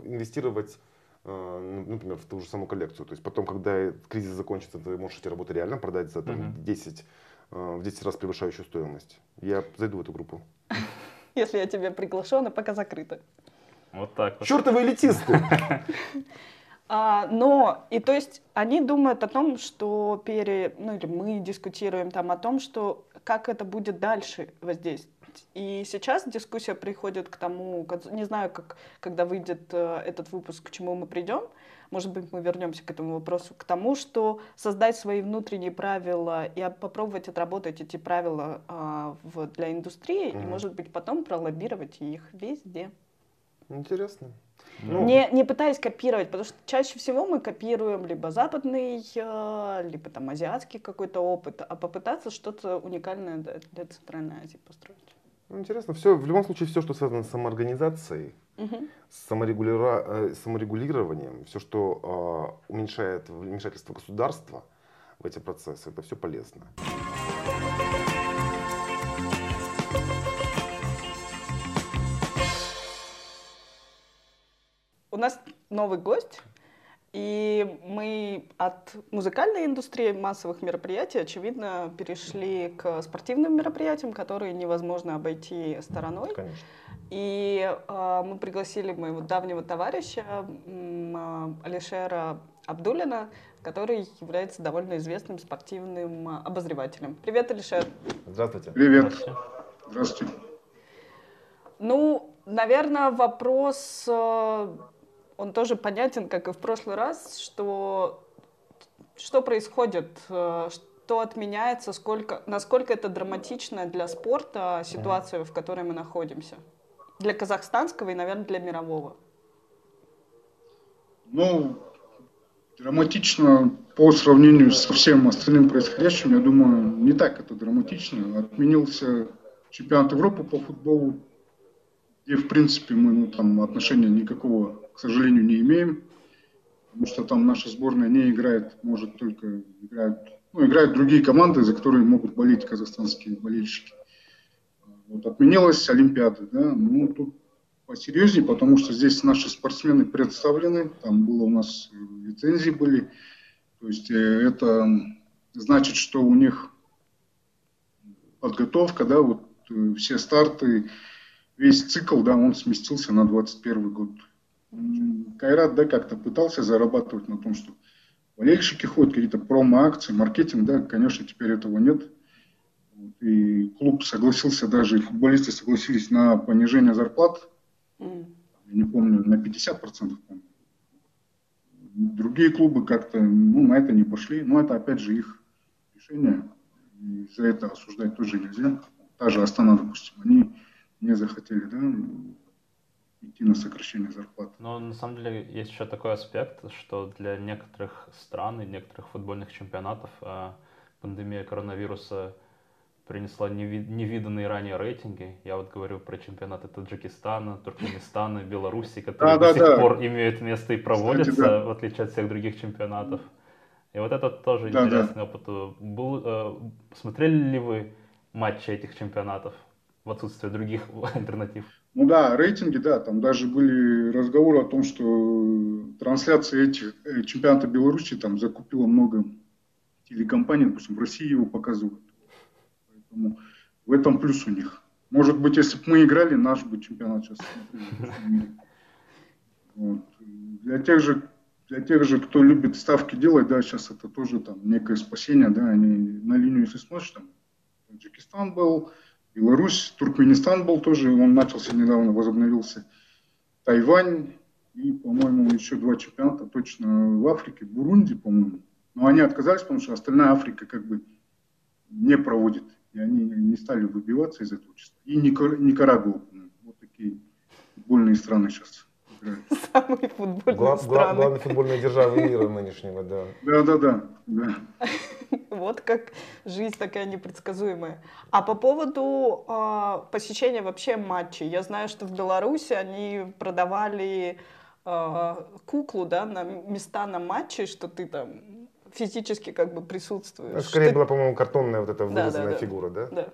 инвестировать, например, в ту же самую коллекцию. То есть потом, когда кризис закончится, ты можешь эти работы реально продать за там, mm-hmm. десять, в десять раз превышающую стоимость. Я зайду в эту группу. Если я тебя приглашу, она пока закрыта. Вот так вот. Чёртовы элитисты! А, но, и то есть, они думают о том, что пере... ну, или мы дискутируем там о том, что как это будет дальше воздействовать. И сейчас дискуссия приходит к тому, не знаю, как, когда выйдет э, этот выпуск, к чему мы придем, может быть, мы вернемся к этому вопросу, к тому, что создать свои внутренние правила и попробовать отработать эти правила э, в, для индустрии, mm-hmm. и, может быть, потом пролоббировать их везде. Интересно. Ну, не, не пытаясь копировать, потому что чаще всего мы копируем либо западный, либо там азиатский какой-то опыт, а попытаться что-то уникальное для Центральной Азии построить. Ну, интересно. Все, в любом случае, все, что связано с самоорганизацией, угу. с саморегули... саморегулированием, все, что э, уменьшает вмешательство государства в эти процессы, это все полезно. У нас новый гость, и мы от музыкальной индустрии массовых мероприятий, очевидно, перешли к спортивным мероприятиям, которые невозможно обойти стороной. Конечно. И э, мы пригласили моего давнего товарища э, Алишера Абдулина, который является довольно известным спортивным обозревателем. Привет, Алишер. Здравствуйте. Привет. Здравствуйте. Ну, наверное, вопрос... Э, он тоже понятен, как и в прошлый раз, что, что происходит, что отменяется, сколько, насколько это драматичная для спорта ситуация, в которой мы находимся. Для казахстанского и, наверное, для мирового. Ну, драматично по сравнению со всем остальным происходящим, я думаю, не так это драматично. Отменился чемпионат Европы по футболу, где, в принципе, мы ну, там, отношения никакого... к сожалению, не имеем, потому что там наша сборная не играет, может только играют, ну, играют другие команды, за которые могут болеть казахстанские болельщики. Вот, отменилась Олимпиада, да, ну, тут посерьезнее, потому что здесь наши спортсмены представлены, там было у нас лицензии были, то есть это значит, что у них подготовка, да, вот все старты, весь цикл, да, он сместился на двадцать первый год. Кайрат, да, как-то пытался зарабатывать на том, что болельщики ходят, какие-то промо-акции, маркетинг, да, конечно, теперь этого нет. И клуб согласился даже, и футболисты согласились на понижение зарплат, я не помню, на пятьдесят процентов. Другие клубы как-то, ну, на это не пошли, но это опять же их решение, и за это осуждать тоже нельзя. Та же Астана, допустим, они не захотели, да, идти на сокращение зарплаты. Но на самом деле есть еще такой аспект, что для некоторых стран и некоторых футбольных чемпионатов пандемия коронавируса принесла невиданные ранее рейтинги. Я вот говорю про чемпионаты Таджикистана, Туркменистана, Белоруссии, которые да, до да, сих да. пор имеют место и проводятся, кстати, да. в отличие от всех других чемпионатов. И вот это тоже да, интересный да. опыт. Был, э, смотрели ли вы матчи этих чемпионатов в отсутствие других альтернатив? Ну да, рейтинги, да, там даже были разговоры о том, что трансляция этих чемпионата Беларуси там закупила много телекомпаний, допустим, в России его показывают. Поэтому в этом плюс у них. Может быть, если бы мы играли, наш бы чемпионат сейчас. Вот. Для тех же, для тех же, кто любит ставки делать, да, сейчас это тоже там некое спасение, да, они на линию, если смотришь, там Таджикистан был, Беларусь, Туркменистан был тоже, он начался недавно, возобновился, Тайвань и, по-моему, еще два чемпионата точно в Африке, Бурунди, по-моему. Но они отказались, потому что остальная Африка как бы не проводит. И они не стали выбиваться из этого числа. И Никар... Никарагуа. Вот такие футбольные страны сейчас играют. Самые футбольные Глав... страны. Главная футбольная держава мира нынешнего, да. Да-да-да. Вот как жизнь такая непредсказуемая. А по поводу э, посещения вообще матчей. Я знаю, что в Беларуси они продавали э, куклу, да, на места на матчи, что ты там... физически как бы присутствуешь. Это скорее Ты... была, по-моему, картонная вот эта вырезанная да, да, да. фигура, да? Да.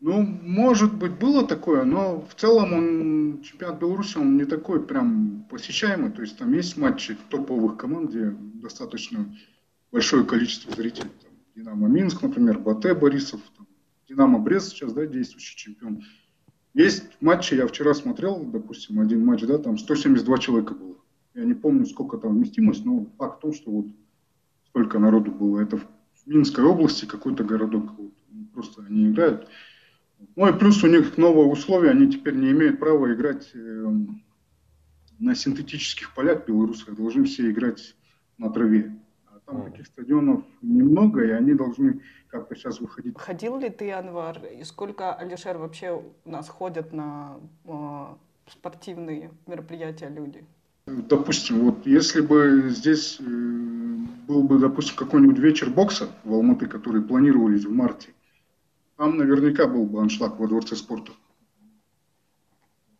Ну, может быть, было такое, но в целом он, чемпионат Беларуси, он не такой прям посещаемый. То есть там есть матчи топовых команд, где достаточно большое количество зрителей. Там, Динамо Минск, например, Батэ Борисов, там, Динамо Брест сейчас, да, действующий чемпион. Есть матчи, я вчера смотрел, допустим, один матч, да, там сто семьдесят два человека было. Я не помню, сколько там вместимость, но факт в том, что вот столько народу было. Это в Минской области какой-то городок. Вот. Просто они играют. Ну и плюс у них новые условия. Они теперь не имеют права играть э, на синтетических полях белорусских. Должны все играть на траве. А там mm. таких стадионов немного, и они должны как-то сейчас выходить. Ходил ли ты, Анвар? И сколько, Алишер, вообще у нас ходят на э, спортивные мероприятия люди? Допустим, вот если бы здесь... Э, был бы, допустим, какой-нибудь вечер бокса в Алматы, который планировались в марте, там наверняка был бы аншлаг во Дворце спорта.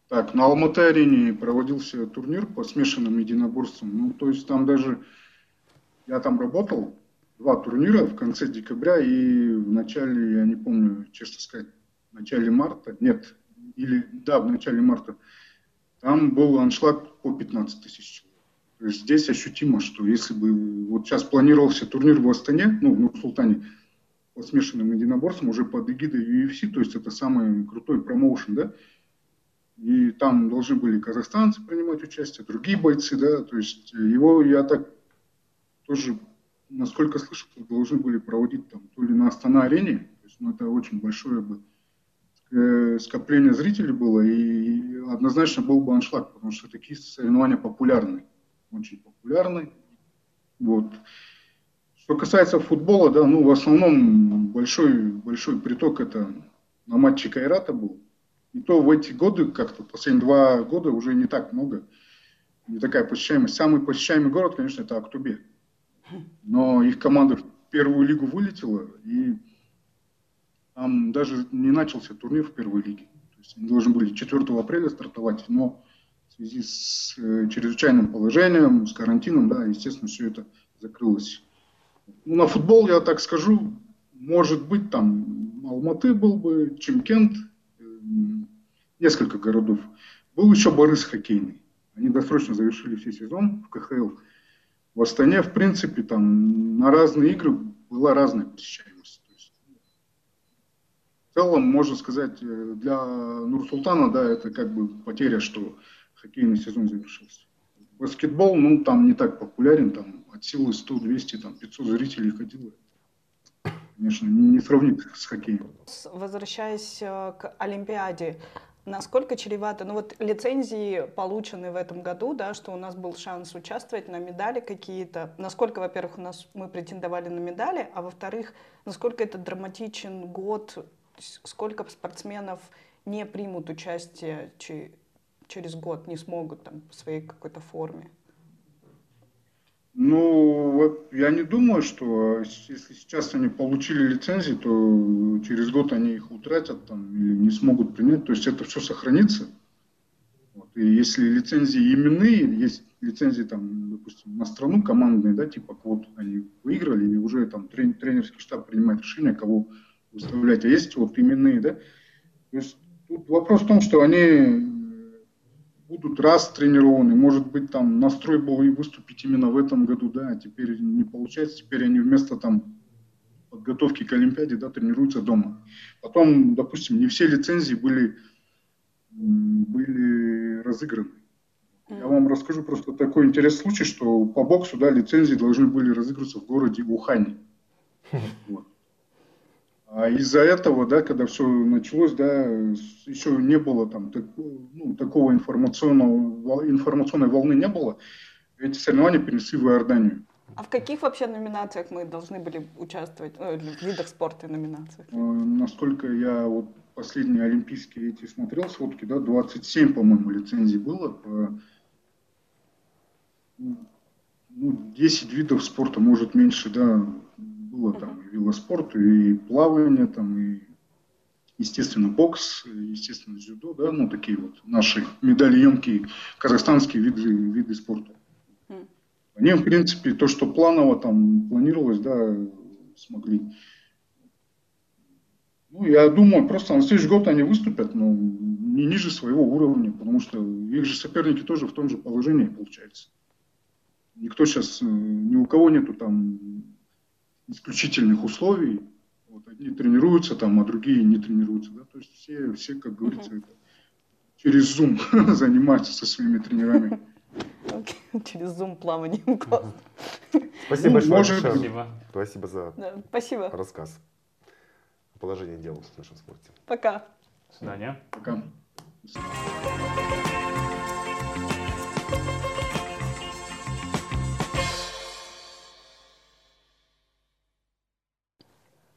Так, на Алматы-арене проводился турнир по смешанным единоборствам. Ну, то есть там даже, я там работал, два турнира в конце декабря и в начале, я не помню, честно сказать, в начале марта, нет, или, да, в начале марта, там был аншлаг по пятнадцать тысяч человек. Здесь ощутимо, что если бы вот сейчас планировался турнир в Астане, ну, в Нур-Султане, по смешанным единоборствам, уже под эгидой ю эф си, то есть это самый крутой промоушен, да, и там должны были казахстанцы принимать участие, другие бойцы, да, то есть его, я так тоже, насколько слышал, должны были проводить там то ли на Астана-арене, то есть, ну, это очень большое бы скопление зрителей было, и однозначно был бы аншлаг, потому что такие соревнования популярны. Очень популярный. Вот. Что касается футбола, да, ну в основном большой, большой приток это на матче Кайрата был. И то в эти годы, как-то последние два года уже не так много, не такая посещаемость. Самый посещаемый город, конечно, это Актубе. Но их команда в первую лигу вылетела, и там даже не начался турнир в первой лиге. То есть они должны были четвёртого апреля стартовать, но в связи с э, чрезвычайным положением, с карантином, да, естественно, все это закрылось. Ну, на футбол, я так скажу, может быть, там Алматы был бы, Чимкент, э, несколько городов. Был еще Барыс хоккейный. Они досрочно завершили все сезон в ка ха эл. В Астане, в принципе, там на разные игры была разная посещаемость. То есть, в целом, можно сказать, для Нур-Султана, да, это как бы потеря, что хоккейный сезон завершился. Баскетбол, ну, там не так популярен, там от силы сто, двести, там пятьсот зрителей ходило. Конечно, не сравнить с хоккеем. Возвращаясь к Олимпиаде, Насколько чревато? Ну вот лицензии получены в этом году, да, что у нас был шанс участвовать на медали какие-то. Насколько, во-первых, у нас мы претендовали на медали, а во-вторых, насколько это драматичен год, сколько спортсменов не примут участие через год, не смогут там в своей какой-то форме? Ну, я не думаю, что если сейчас они получили лицензии, то через год они их утратят там, или не смогут принять. То есть это все сохранится. Вот. И если лицензии именные, есть лицензии, там, допустим, на страну командные, да, типа кого-то они выиграли, или уже там трен- тренерский штаб принимает решение, кого выставлять. А есть вот именные, да. То есть тут вопрос в том, что они будут раз тренированы, может быть, там настрой был и выступить именно в этом году, да, а теперь не получается, теперь они вместо там подготовки к Олимпиаде, да, тренируются дома. Потом, допустим, не все лицензии были, были разыграны. Я вам расскажу просто такой интересный случай, что по боксу, да, лицензии должны были разыгрываться в городе Ухань. Вот. А из-за этого, да, когда все началось, да, еще не было там так, ну, такого информационного, информационной волны не было, эти соревнования перенесли в Иорданию. А в каких вообще номинациях мы должны были участвовать, ну, в видах спорта и номинациях? Э, насколько я вот последние олимпийские эти смотрел сводки, да, двадцать семь, по-моему, лицензий было, по, ну, десять видов спорта, может, меньше, да. Было там и велоспорт, и плавание, там, и, естественно, бокс, естественно, дзюдо, да, ну, такие вот наши медальемкие казахстанские виды, виды спорта. Они, в принципе, то, что планово там планировалось, да, смогли. Ну, я думаю, просто на следующий год они выступят, но не ниже своего уровня, потому что их же соперники тоже в том же положении, получается. Никто сейчас, ни у кого нету там исключительных условий, вот, одни тренируются там, а другие не тренируются, да, то есть все, все, как говорится, uh-huh. это, через Zoom занимаются со своими тренерами. Okay. Через Zoom плаванием, классно. Спасибо ну, большое, может... Спасибо. Спасибо за да. Спасибо. рассказ о положении дел в нашем спорте. Пока. До свидания. Пока.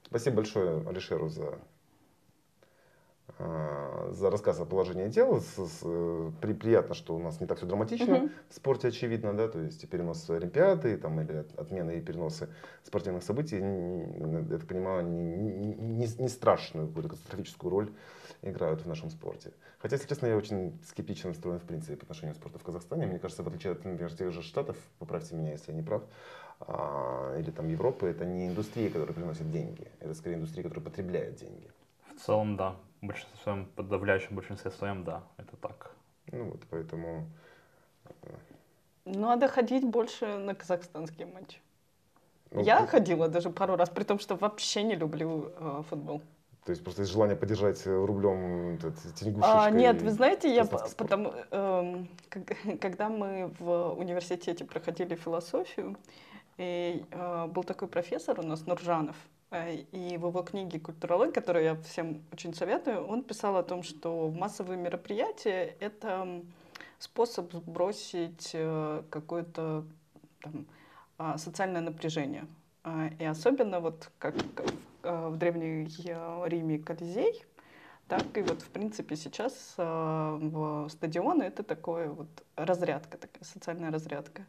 Спасибо большое Алишеру за, за рассказ о положении дел. С, с, при, приятно, что у нас не так все драматично mm-hmm. в спорте, очевидно, да, то есть теперь у нас олимпиады там, или отмены и переносы спортивных событий, я так понимаю, не, не, не страшную какую-то катастрофическую роль играют в нашем спорте. Хотя, если честно, я очень скептично настроен в принципе по отношению к спорту в Казахстане. Мне кажется, в отличие от, например, тех же Штатов, поправьте меня, если я не прав, или там Европы, это не индустрия, которая приносит деньги, это скорее индустрия, которая потребляет деньги. В целом, да. В большинстве своем, подавляющем большинстве своем, да, это так. Ну вот, поэтому... Надо ходить больше на казахстанские матчи. Ну, Я ты... ходила даже пару раз, при том, что вообще не люблю э, футбол. То есть просто есть желание поддержать рублем теньгу шишкой? А, нет, вы знаете, я потом, э, когда мы в университете проходили философию, и э, был такой профессор у нас, Нуржанов, э, и в его книге «Культурология», которую я всем очень советую, он писал о том, что массовые мероприятия — это способ сбросить э, какое-то там, э, социальное напряжение. Э, и особенно вот как э, в Древнем Риме Коллизей, так и вот в принципе сейчас э, в стадионы — это такое вот разрядка, такая социальная разрядка.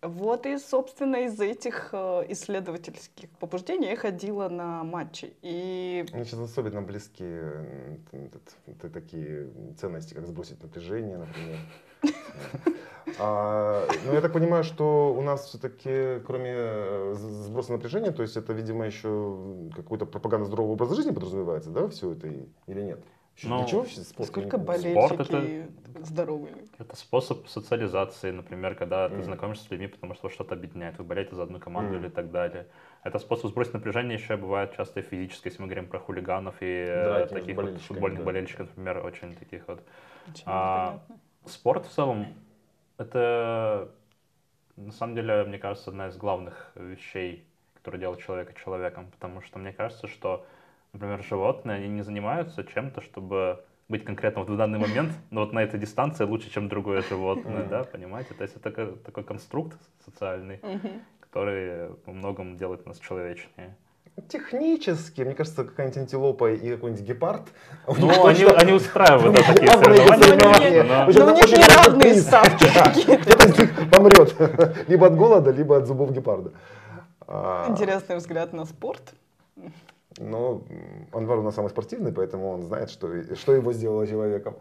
Вот и, собственно, из этих исследовательских побуждений я ходила на матчи. И... Мне сейчас особенно близки такие ценности, как сбросить напряжение, например. Но я так понимаю, что у нас все-таки, кроме сброса напряжения, то есть это, видимо, еще какую-то пропаганда здорового образа жизни подразумевается, да, все это или нет? Ну, сколько болельщики здоровые. Это способ социализации, например, когда mm. ты знакомишься с людьми, потому что что-то объединяет, вы болеете за одну команду mm. или так далее. Это способ сбросить напряжение еще бывает часто физически, если мы говорим про хулиганов и Драки таких вот футбольных да. болельщиков, например, очень таких вот. Очень а, спорт в целом, это на самом деле, мне кажется, одна из главных вещей, которая делает человека человеком, потому что мне кажется, что например, животные, они не занимаются чем-то, чтобы быть конкретно вот в данный момент, но вот на этой дистанции лучше, чем другое животное, да, понимаете? То есть это такой, такой конструкт социальный, который во многом делает нас человечнее. Технически, мне кажется, какая-нибудь антилопа и какой-нибудь гепард. Ну, они, точно... они устраивают да, такие соревнования. Но у них неравные ставки какие-то. Кто-то из них помрет либо от голода, либо от зубов гепарда. Интересный взгляд на спорт. Но Анвар у нас самый спортивный, поэтому он знает, что, что его сделало человеком.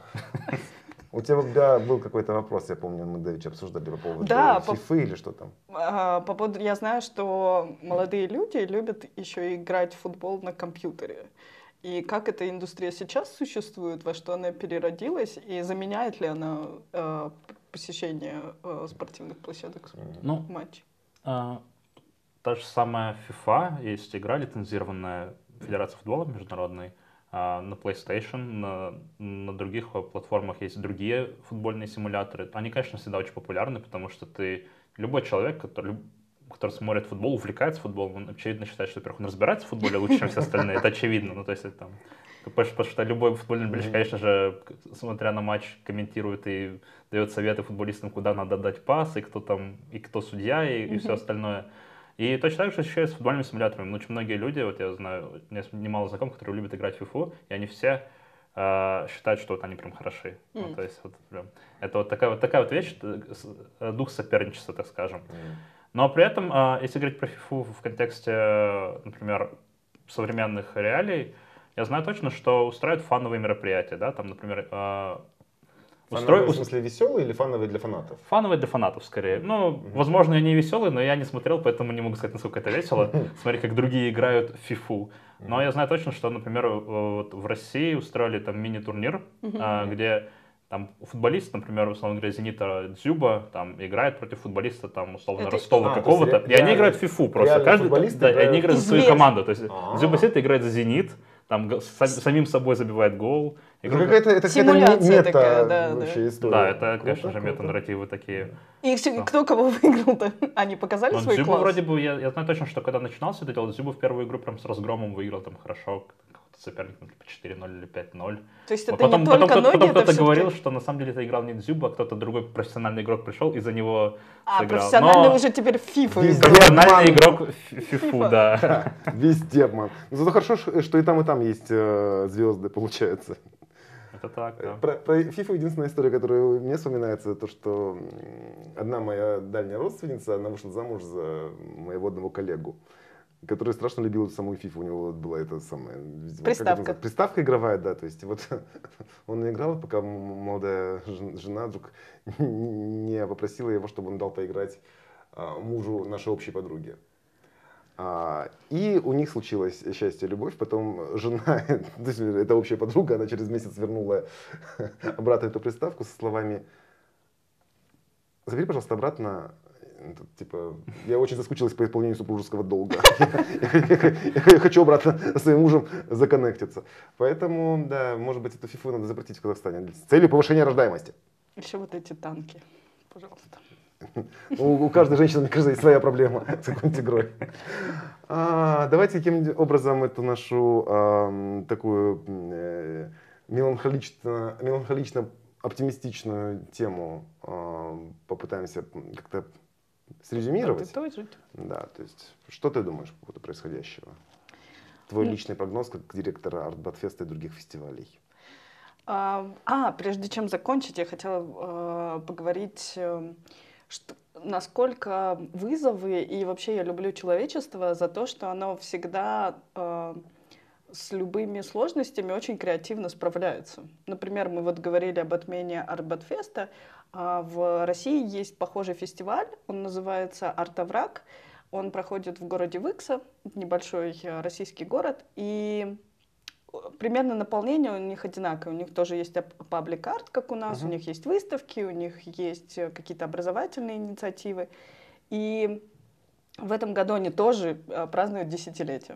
У тебя был какой-то вопрос, я помню, мы давеча обсуждали по поводу да, фифы по... или что там. А, по поводу... Я знаю, что молодые люди любят еще играть в футбол на компьютере. И как эта индустрия сейчас существует, во что она переродилась, и заменяет ли она э, посещение э, спортивных площадок ну, матчей? А, та же самая фифа, есть игра, лицензированная Федерацией футбола международной. На PlayStation, на, на других платформах есть другие футбольные симуляторы. Они, конечно, всегда очень популярны, потому что ты любой человек, который, который смотрит футбол, увлекается футболом, он, очевидно, считает, что, во-первых, он разбирается в футболе лучше, чем все остальные. Это очевидно. Ну, то есть, это, там, потому что любой футбольный болельщик, конечно же, смотря на матч, комментирует и дает советы футболистам, куда надо дать пас, и кто там, и кто судья, и, и все остальное. И точно так же ощущается с футбольными симуляторами. Очень многие люди, вот я знаю, у меня немало знакомых, которые любят играть в фифу, и они все э, считают, что вот они прям хороши. Mm. Ну, то есть вот прям, это вот такая, вот такая вот вещь, дух соперничества, так скажем. Mm. Но при этом, э, если говорить про фифу в контексте, например, современных реалий, я знаю точно, что устраивают фановые мероприятия, да, там, например... Э, Фановые, устрой... в смысле, веселые или фановые для фанатов? Фановые для фанатов, скорее. Ну, mm-hmm. возможно, они веселые, но я не смотрел, поэтому не могу сказать, насколько это весело. Смотри, как другие играют в фифу. Но я знаю точно, что, например, вот в России устроили там мини-турнир, mm-hmm. где там футболист, например, условно говоря, Зенита Дзюба, там играет против футболиста, там, условно, это... Ростова а, какого-то. И они играют в фифу просто. Каждый, да, играют... И они играют за свою команду. То есть А-а-а. Дзюба сидит и играет за Зенит. Там самим собой забивает гол. Это какая-то мета вообще история. Да, это, конечно же, мета-нарративы такие. И кто кого выиграл-то? Они показали свой класс? Вроде бы, я знаю точно, что когда начинался это дело, Дзюба в первую игру прям с разгромом выиграл там хорошо. Какой-то соперник четыре ноль или пять ноль. То есть это не только ноги? Потом кто-то говорил, что на самом деле это играл не Дзюба, а кто-то другой профессиональный игрок пришел и за него сыграл. А, профессиональный уже теперь фифу. Профессиональный игрок фифу, да. Везде обман. Зато хорошо, что и там, и там есть э, звезды, получается. Это так, да. Про, про фифу единственная история, которая мне вспоминается, то, что одна моя дальняя родственница, она вышла замуж за моего одного коллегу, который страшно любил самую фифу. У него была эта самая... Приставка. Приставка игровая, да. То есть вот он играл, пока молодая жена вдруг не попросила его, чтобы он дал поиграть мужу нашей общей подруги. А, и у них случилось счастье, любовь, потом жена, то есть это общая подруга, она через месяц вернула обратно эту приставку со словами: забери, пожалуйста, обратно, тут, типа, я очень соскучилась по исполнению супружеского долга, я хочу обратно со своим мужем законнектиться. Поэтому, да, может быть, эту фифу надо запретить в Казахстане с целью повышения рождаемости. Еще вот эти танки, пожалуйста. У, у каждой женщины, мне кажется, есть своя проблема с какой-нибудь игрой. А, давайте каким образом эту нашу а, такую э, меланхолично-оптимистичную тему а, попытаемся как-то срезюмировать. Да, то есть, что ты думаешь по поводу происходящего? Твой личный прогноз как директора Арбатфеста и других фестивалей. А, прежде чем закончить, я хотела э, поговорить... Э, Что, насколько вызовы, и вообще я люблю человечество за то, что оно всегда э, с любыми сложностями очень креативно справляется. Например, мы вот говорили об отмене Арбатфеста. А в России есть похожий фестиваль, он называется «Артовраг». Он проходит в городе Выкса, небольшой российский город, и... Примерно наполнение у них одинаковое. У них тоже есть паблик-арт, как у нас, uh-huh. у них есть выставки, у них есть какие-то образовательные инициативы. И в этом году они тоже празднуют десятилетие.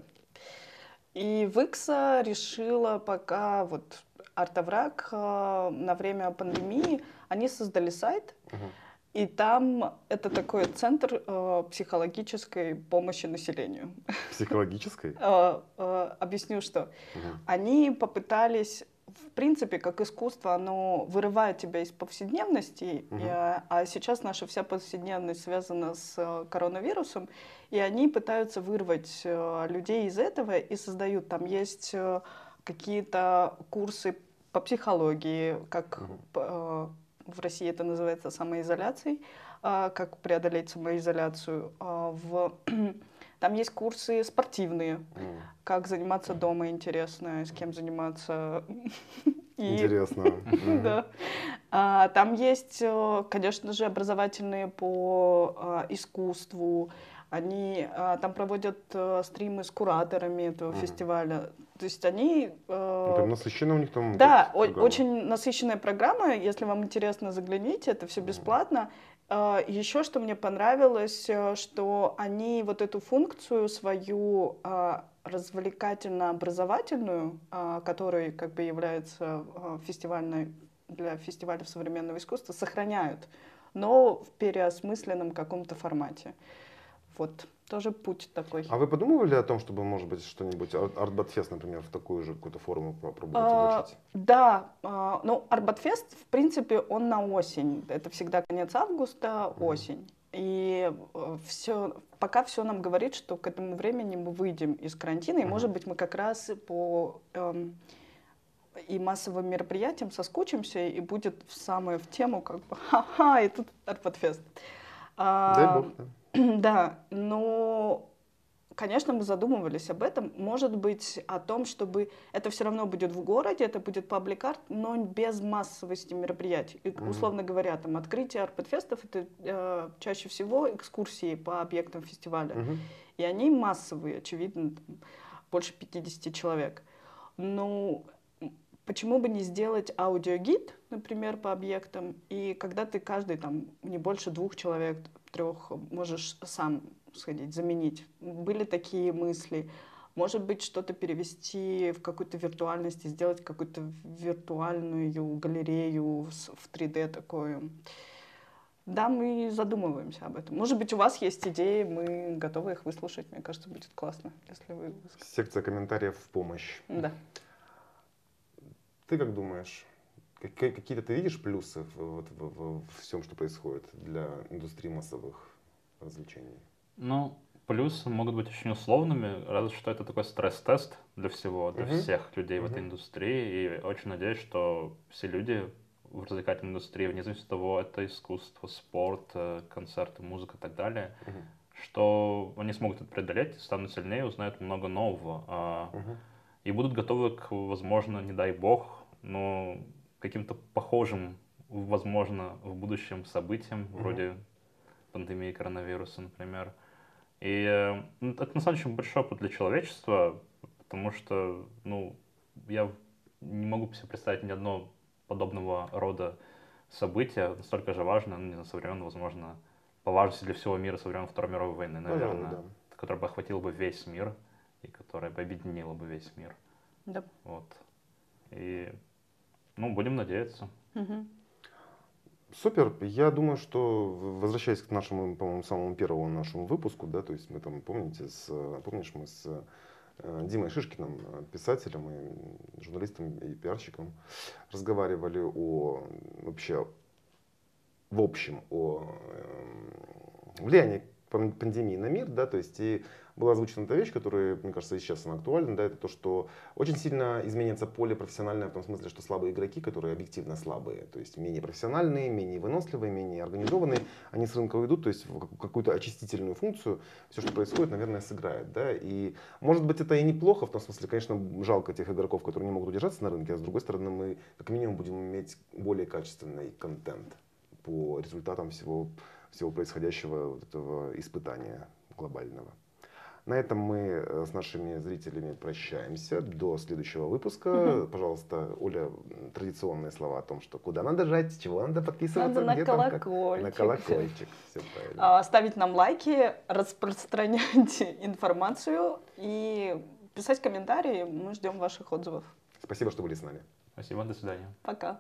И Выкса решила пока, вот Артовраг на время пандемии, они создали сайт, uh-huh. и там это такой центр э, психологической помощи населению. Психологической? Объясню, что. Они попытались в принципе, как искусство, оно вырывает тебя из повседневности, угу. и, а сейчас наша вся повседневность связана с коронавирусом, и они пытаются вырвать людей из этого и создают. Там есть какие-то курсы по психологии, как угу. в России это называется самоизоляцией, как преодолеть самоизоляцию. В... Там есть курсы спортивные, mm. как заниматься mm. дома интересно, с кем заниматься. Интересно. Mm. да. а, там есть, конечно же, образовательные по а, искусству. Они а, там проводят а, стримы с кураторами этого mm. фестиваля. То есть они... Э, Прям насыщенная у них там... Да, о- очень насыщенная программа. Если вам интересно, загляните, это все бесплатно. Еще что мне понравилось, что они вот эту функцию свою развлекательно-образовательную, которой как бы является фестивальной для фестивалей современного искусства, сохраняют, но в переосмысленном каком-то формате. Вот, тоже путь такой. А вы подумывали о том, чтобы, может быть, что-нибудь, Арбатфест, например, в такую же какую-то форму попробовать обучить? Да, ну, Арбатфест, в принципе, он на осень. Это всегда конец августа, осень. И все, пока все нам говорит, что к этому времени мы выйдем из карантина, и, может быть, мы как раз по и массовым мероприятиям соскучимся, и будет самое в тему, как бы, ха-ха, и тут Арбатфест. Дай бог, да. Да, но, конечно, мы задумывались об этом. Может быть, о том, чтобы это все равно будет в городе, это будет паблик-арт, но без массовости мероприятий. И, условно говоря, там открытие арбатфестов — это э, чаще всего экскурсии по объектам фестиваля. Uh-huh. И они массовые, очевидно, там, больше пятидесяти человек. Но почему бы не сделать аудиогид, например, по объектам, и когда ты каждый, там, не больше двух человек, трех, можешь сам сходить, заменить. Были такие мысли. Может быть, что-то перевести в какую-то виртуальность и сделать какую-то виртуальную галерею в три дэ такую. Да, мы задумываемся об этом. Может быть, у вас есть идеи, мы готовы их выслушать. Мне кажется, будет классно, если вы... Секция комментариев в помощь. Да. Ты как думаешь? Какие-то ты видишь плюсы в, в, в, в всем, что происходит для индустрии массовых развлечений? Ну, плюсы могут быть очень условными, разве что это такой стресс-тест для всего, для uh-huh. всех людей uh-huh. в этой индустрии. И очень надеюсь, что все люди в развлекательной индустрии, вне зависимости от того, это искусство, спорт, концерты, музыка и так далее, uh-huh. что они смогут это преодолеть, станут сильнее, узнают много нового. Uh-huh. И будут готовы к, возможно, не дай бог, но... каким-то похожим, возможно, в будущем событиям, mm-hmm. вроде пандемии коронавируса, например. И ну, это, на самом деле, большой опыт для человечества, потому что, ну, я не могу себе представить ни одно подобного рода событие, настолько же важное, ну, не знаю, со времен, возможно, по важности для всего мира со времен Второй мировой войны, наверное, mm-hmm. которое бы охватило бы весь мир и которое бы объединило бы весь мир. Mm-hmm. Вот. И... Ну, будем надеяться. Угу. Супер. Я думаю, что, возвращаясь к нашему, по-моему, самому первому нашему выпуску, да, то есть мы там, помните, с, помнишь, мы с Димой Шишкиным, писателем и журналистом и пиарщиком, разговаривали о, вообще, в общем, о влиянии пандемии на мир, да, то есть и была озвучена та вещь, которая, мне кажется, и сейчас она актуальна, да, это то, что очень сильно изменится поле профессиональное, в том смысле, что слабые игроки, которые объективно слабые, то есть менее профессиональные, менее выносливые, менее организованные, они с рынка уйдут, то есть в какую-то очистительную функцию все, что происходит, наверное, сыграет, да, и может быть это и неплохо, в том смысле, конечно, жалко тех игроков, которые не могут удержаться на рынке, а с другой стороны, мы как минимум будем иметь более качественный контент по результатам всего всего происходящего вот этого испытания глобального. На этом мы с нашими зрителями прощаемся до следующего выпуска. Mm-hmm. Пожалуйста, Оля, традиционные слова о том, что куда надо жать, чего надо подписываться. Надо на колокольчик. На колокольчик. Все правильно. А, ставить нам лайки, распространять информацию и писать комментарии. Мы ждем ваших отзывов. Спасибо, что были с нами. Спасибо, до свидания. Пока.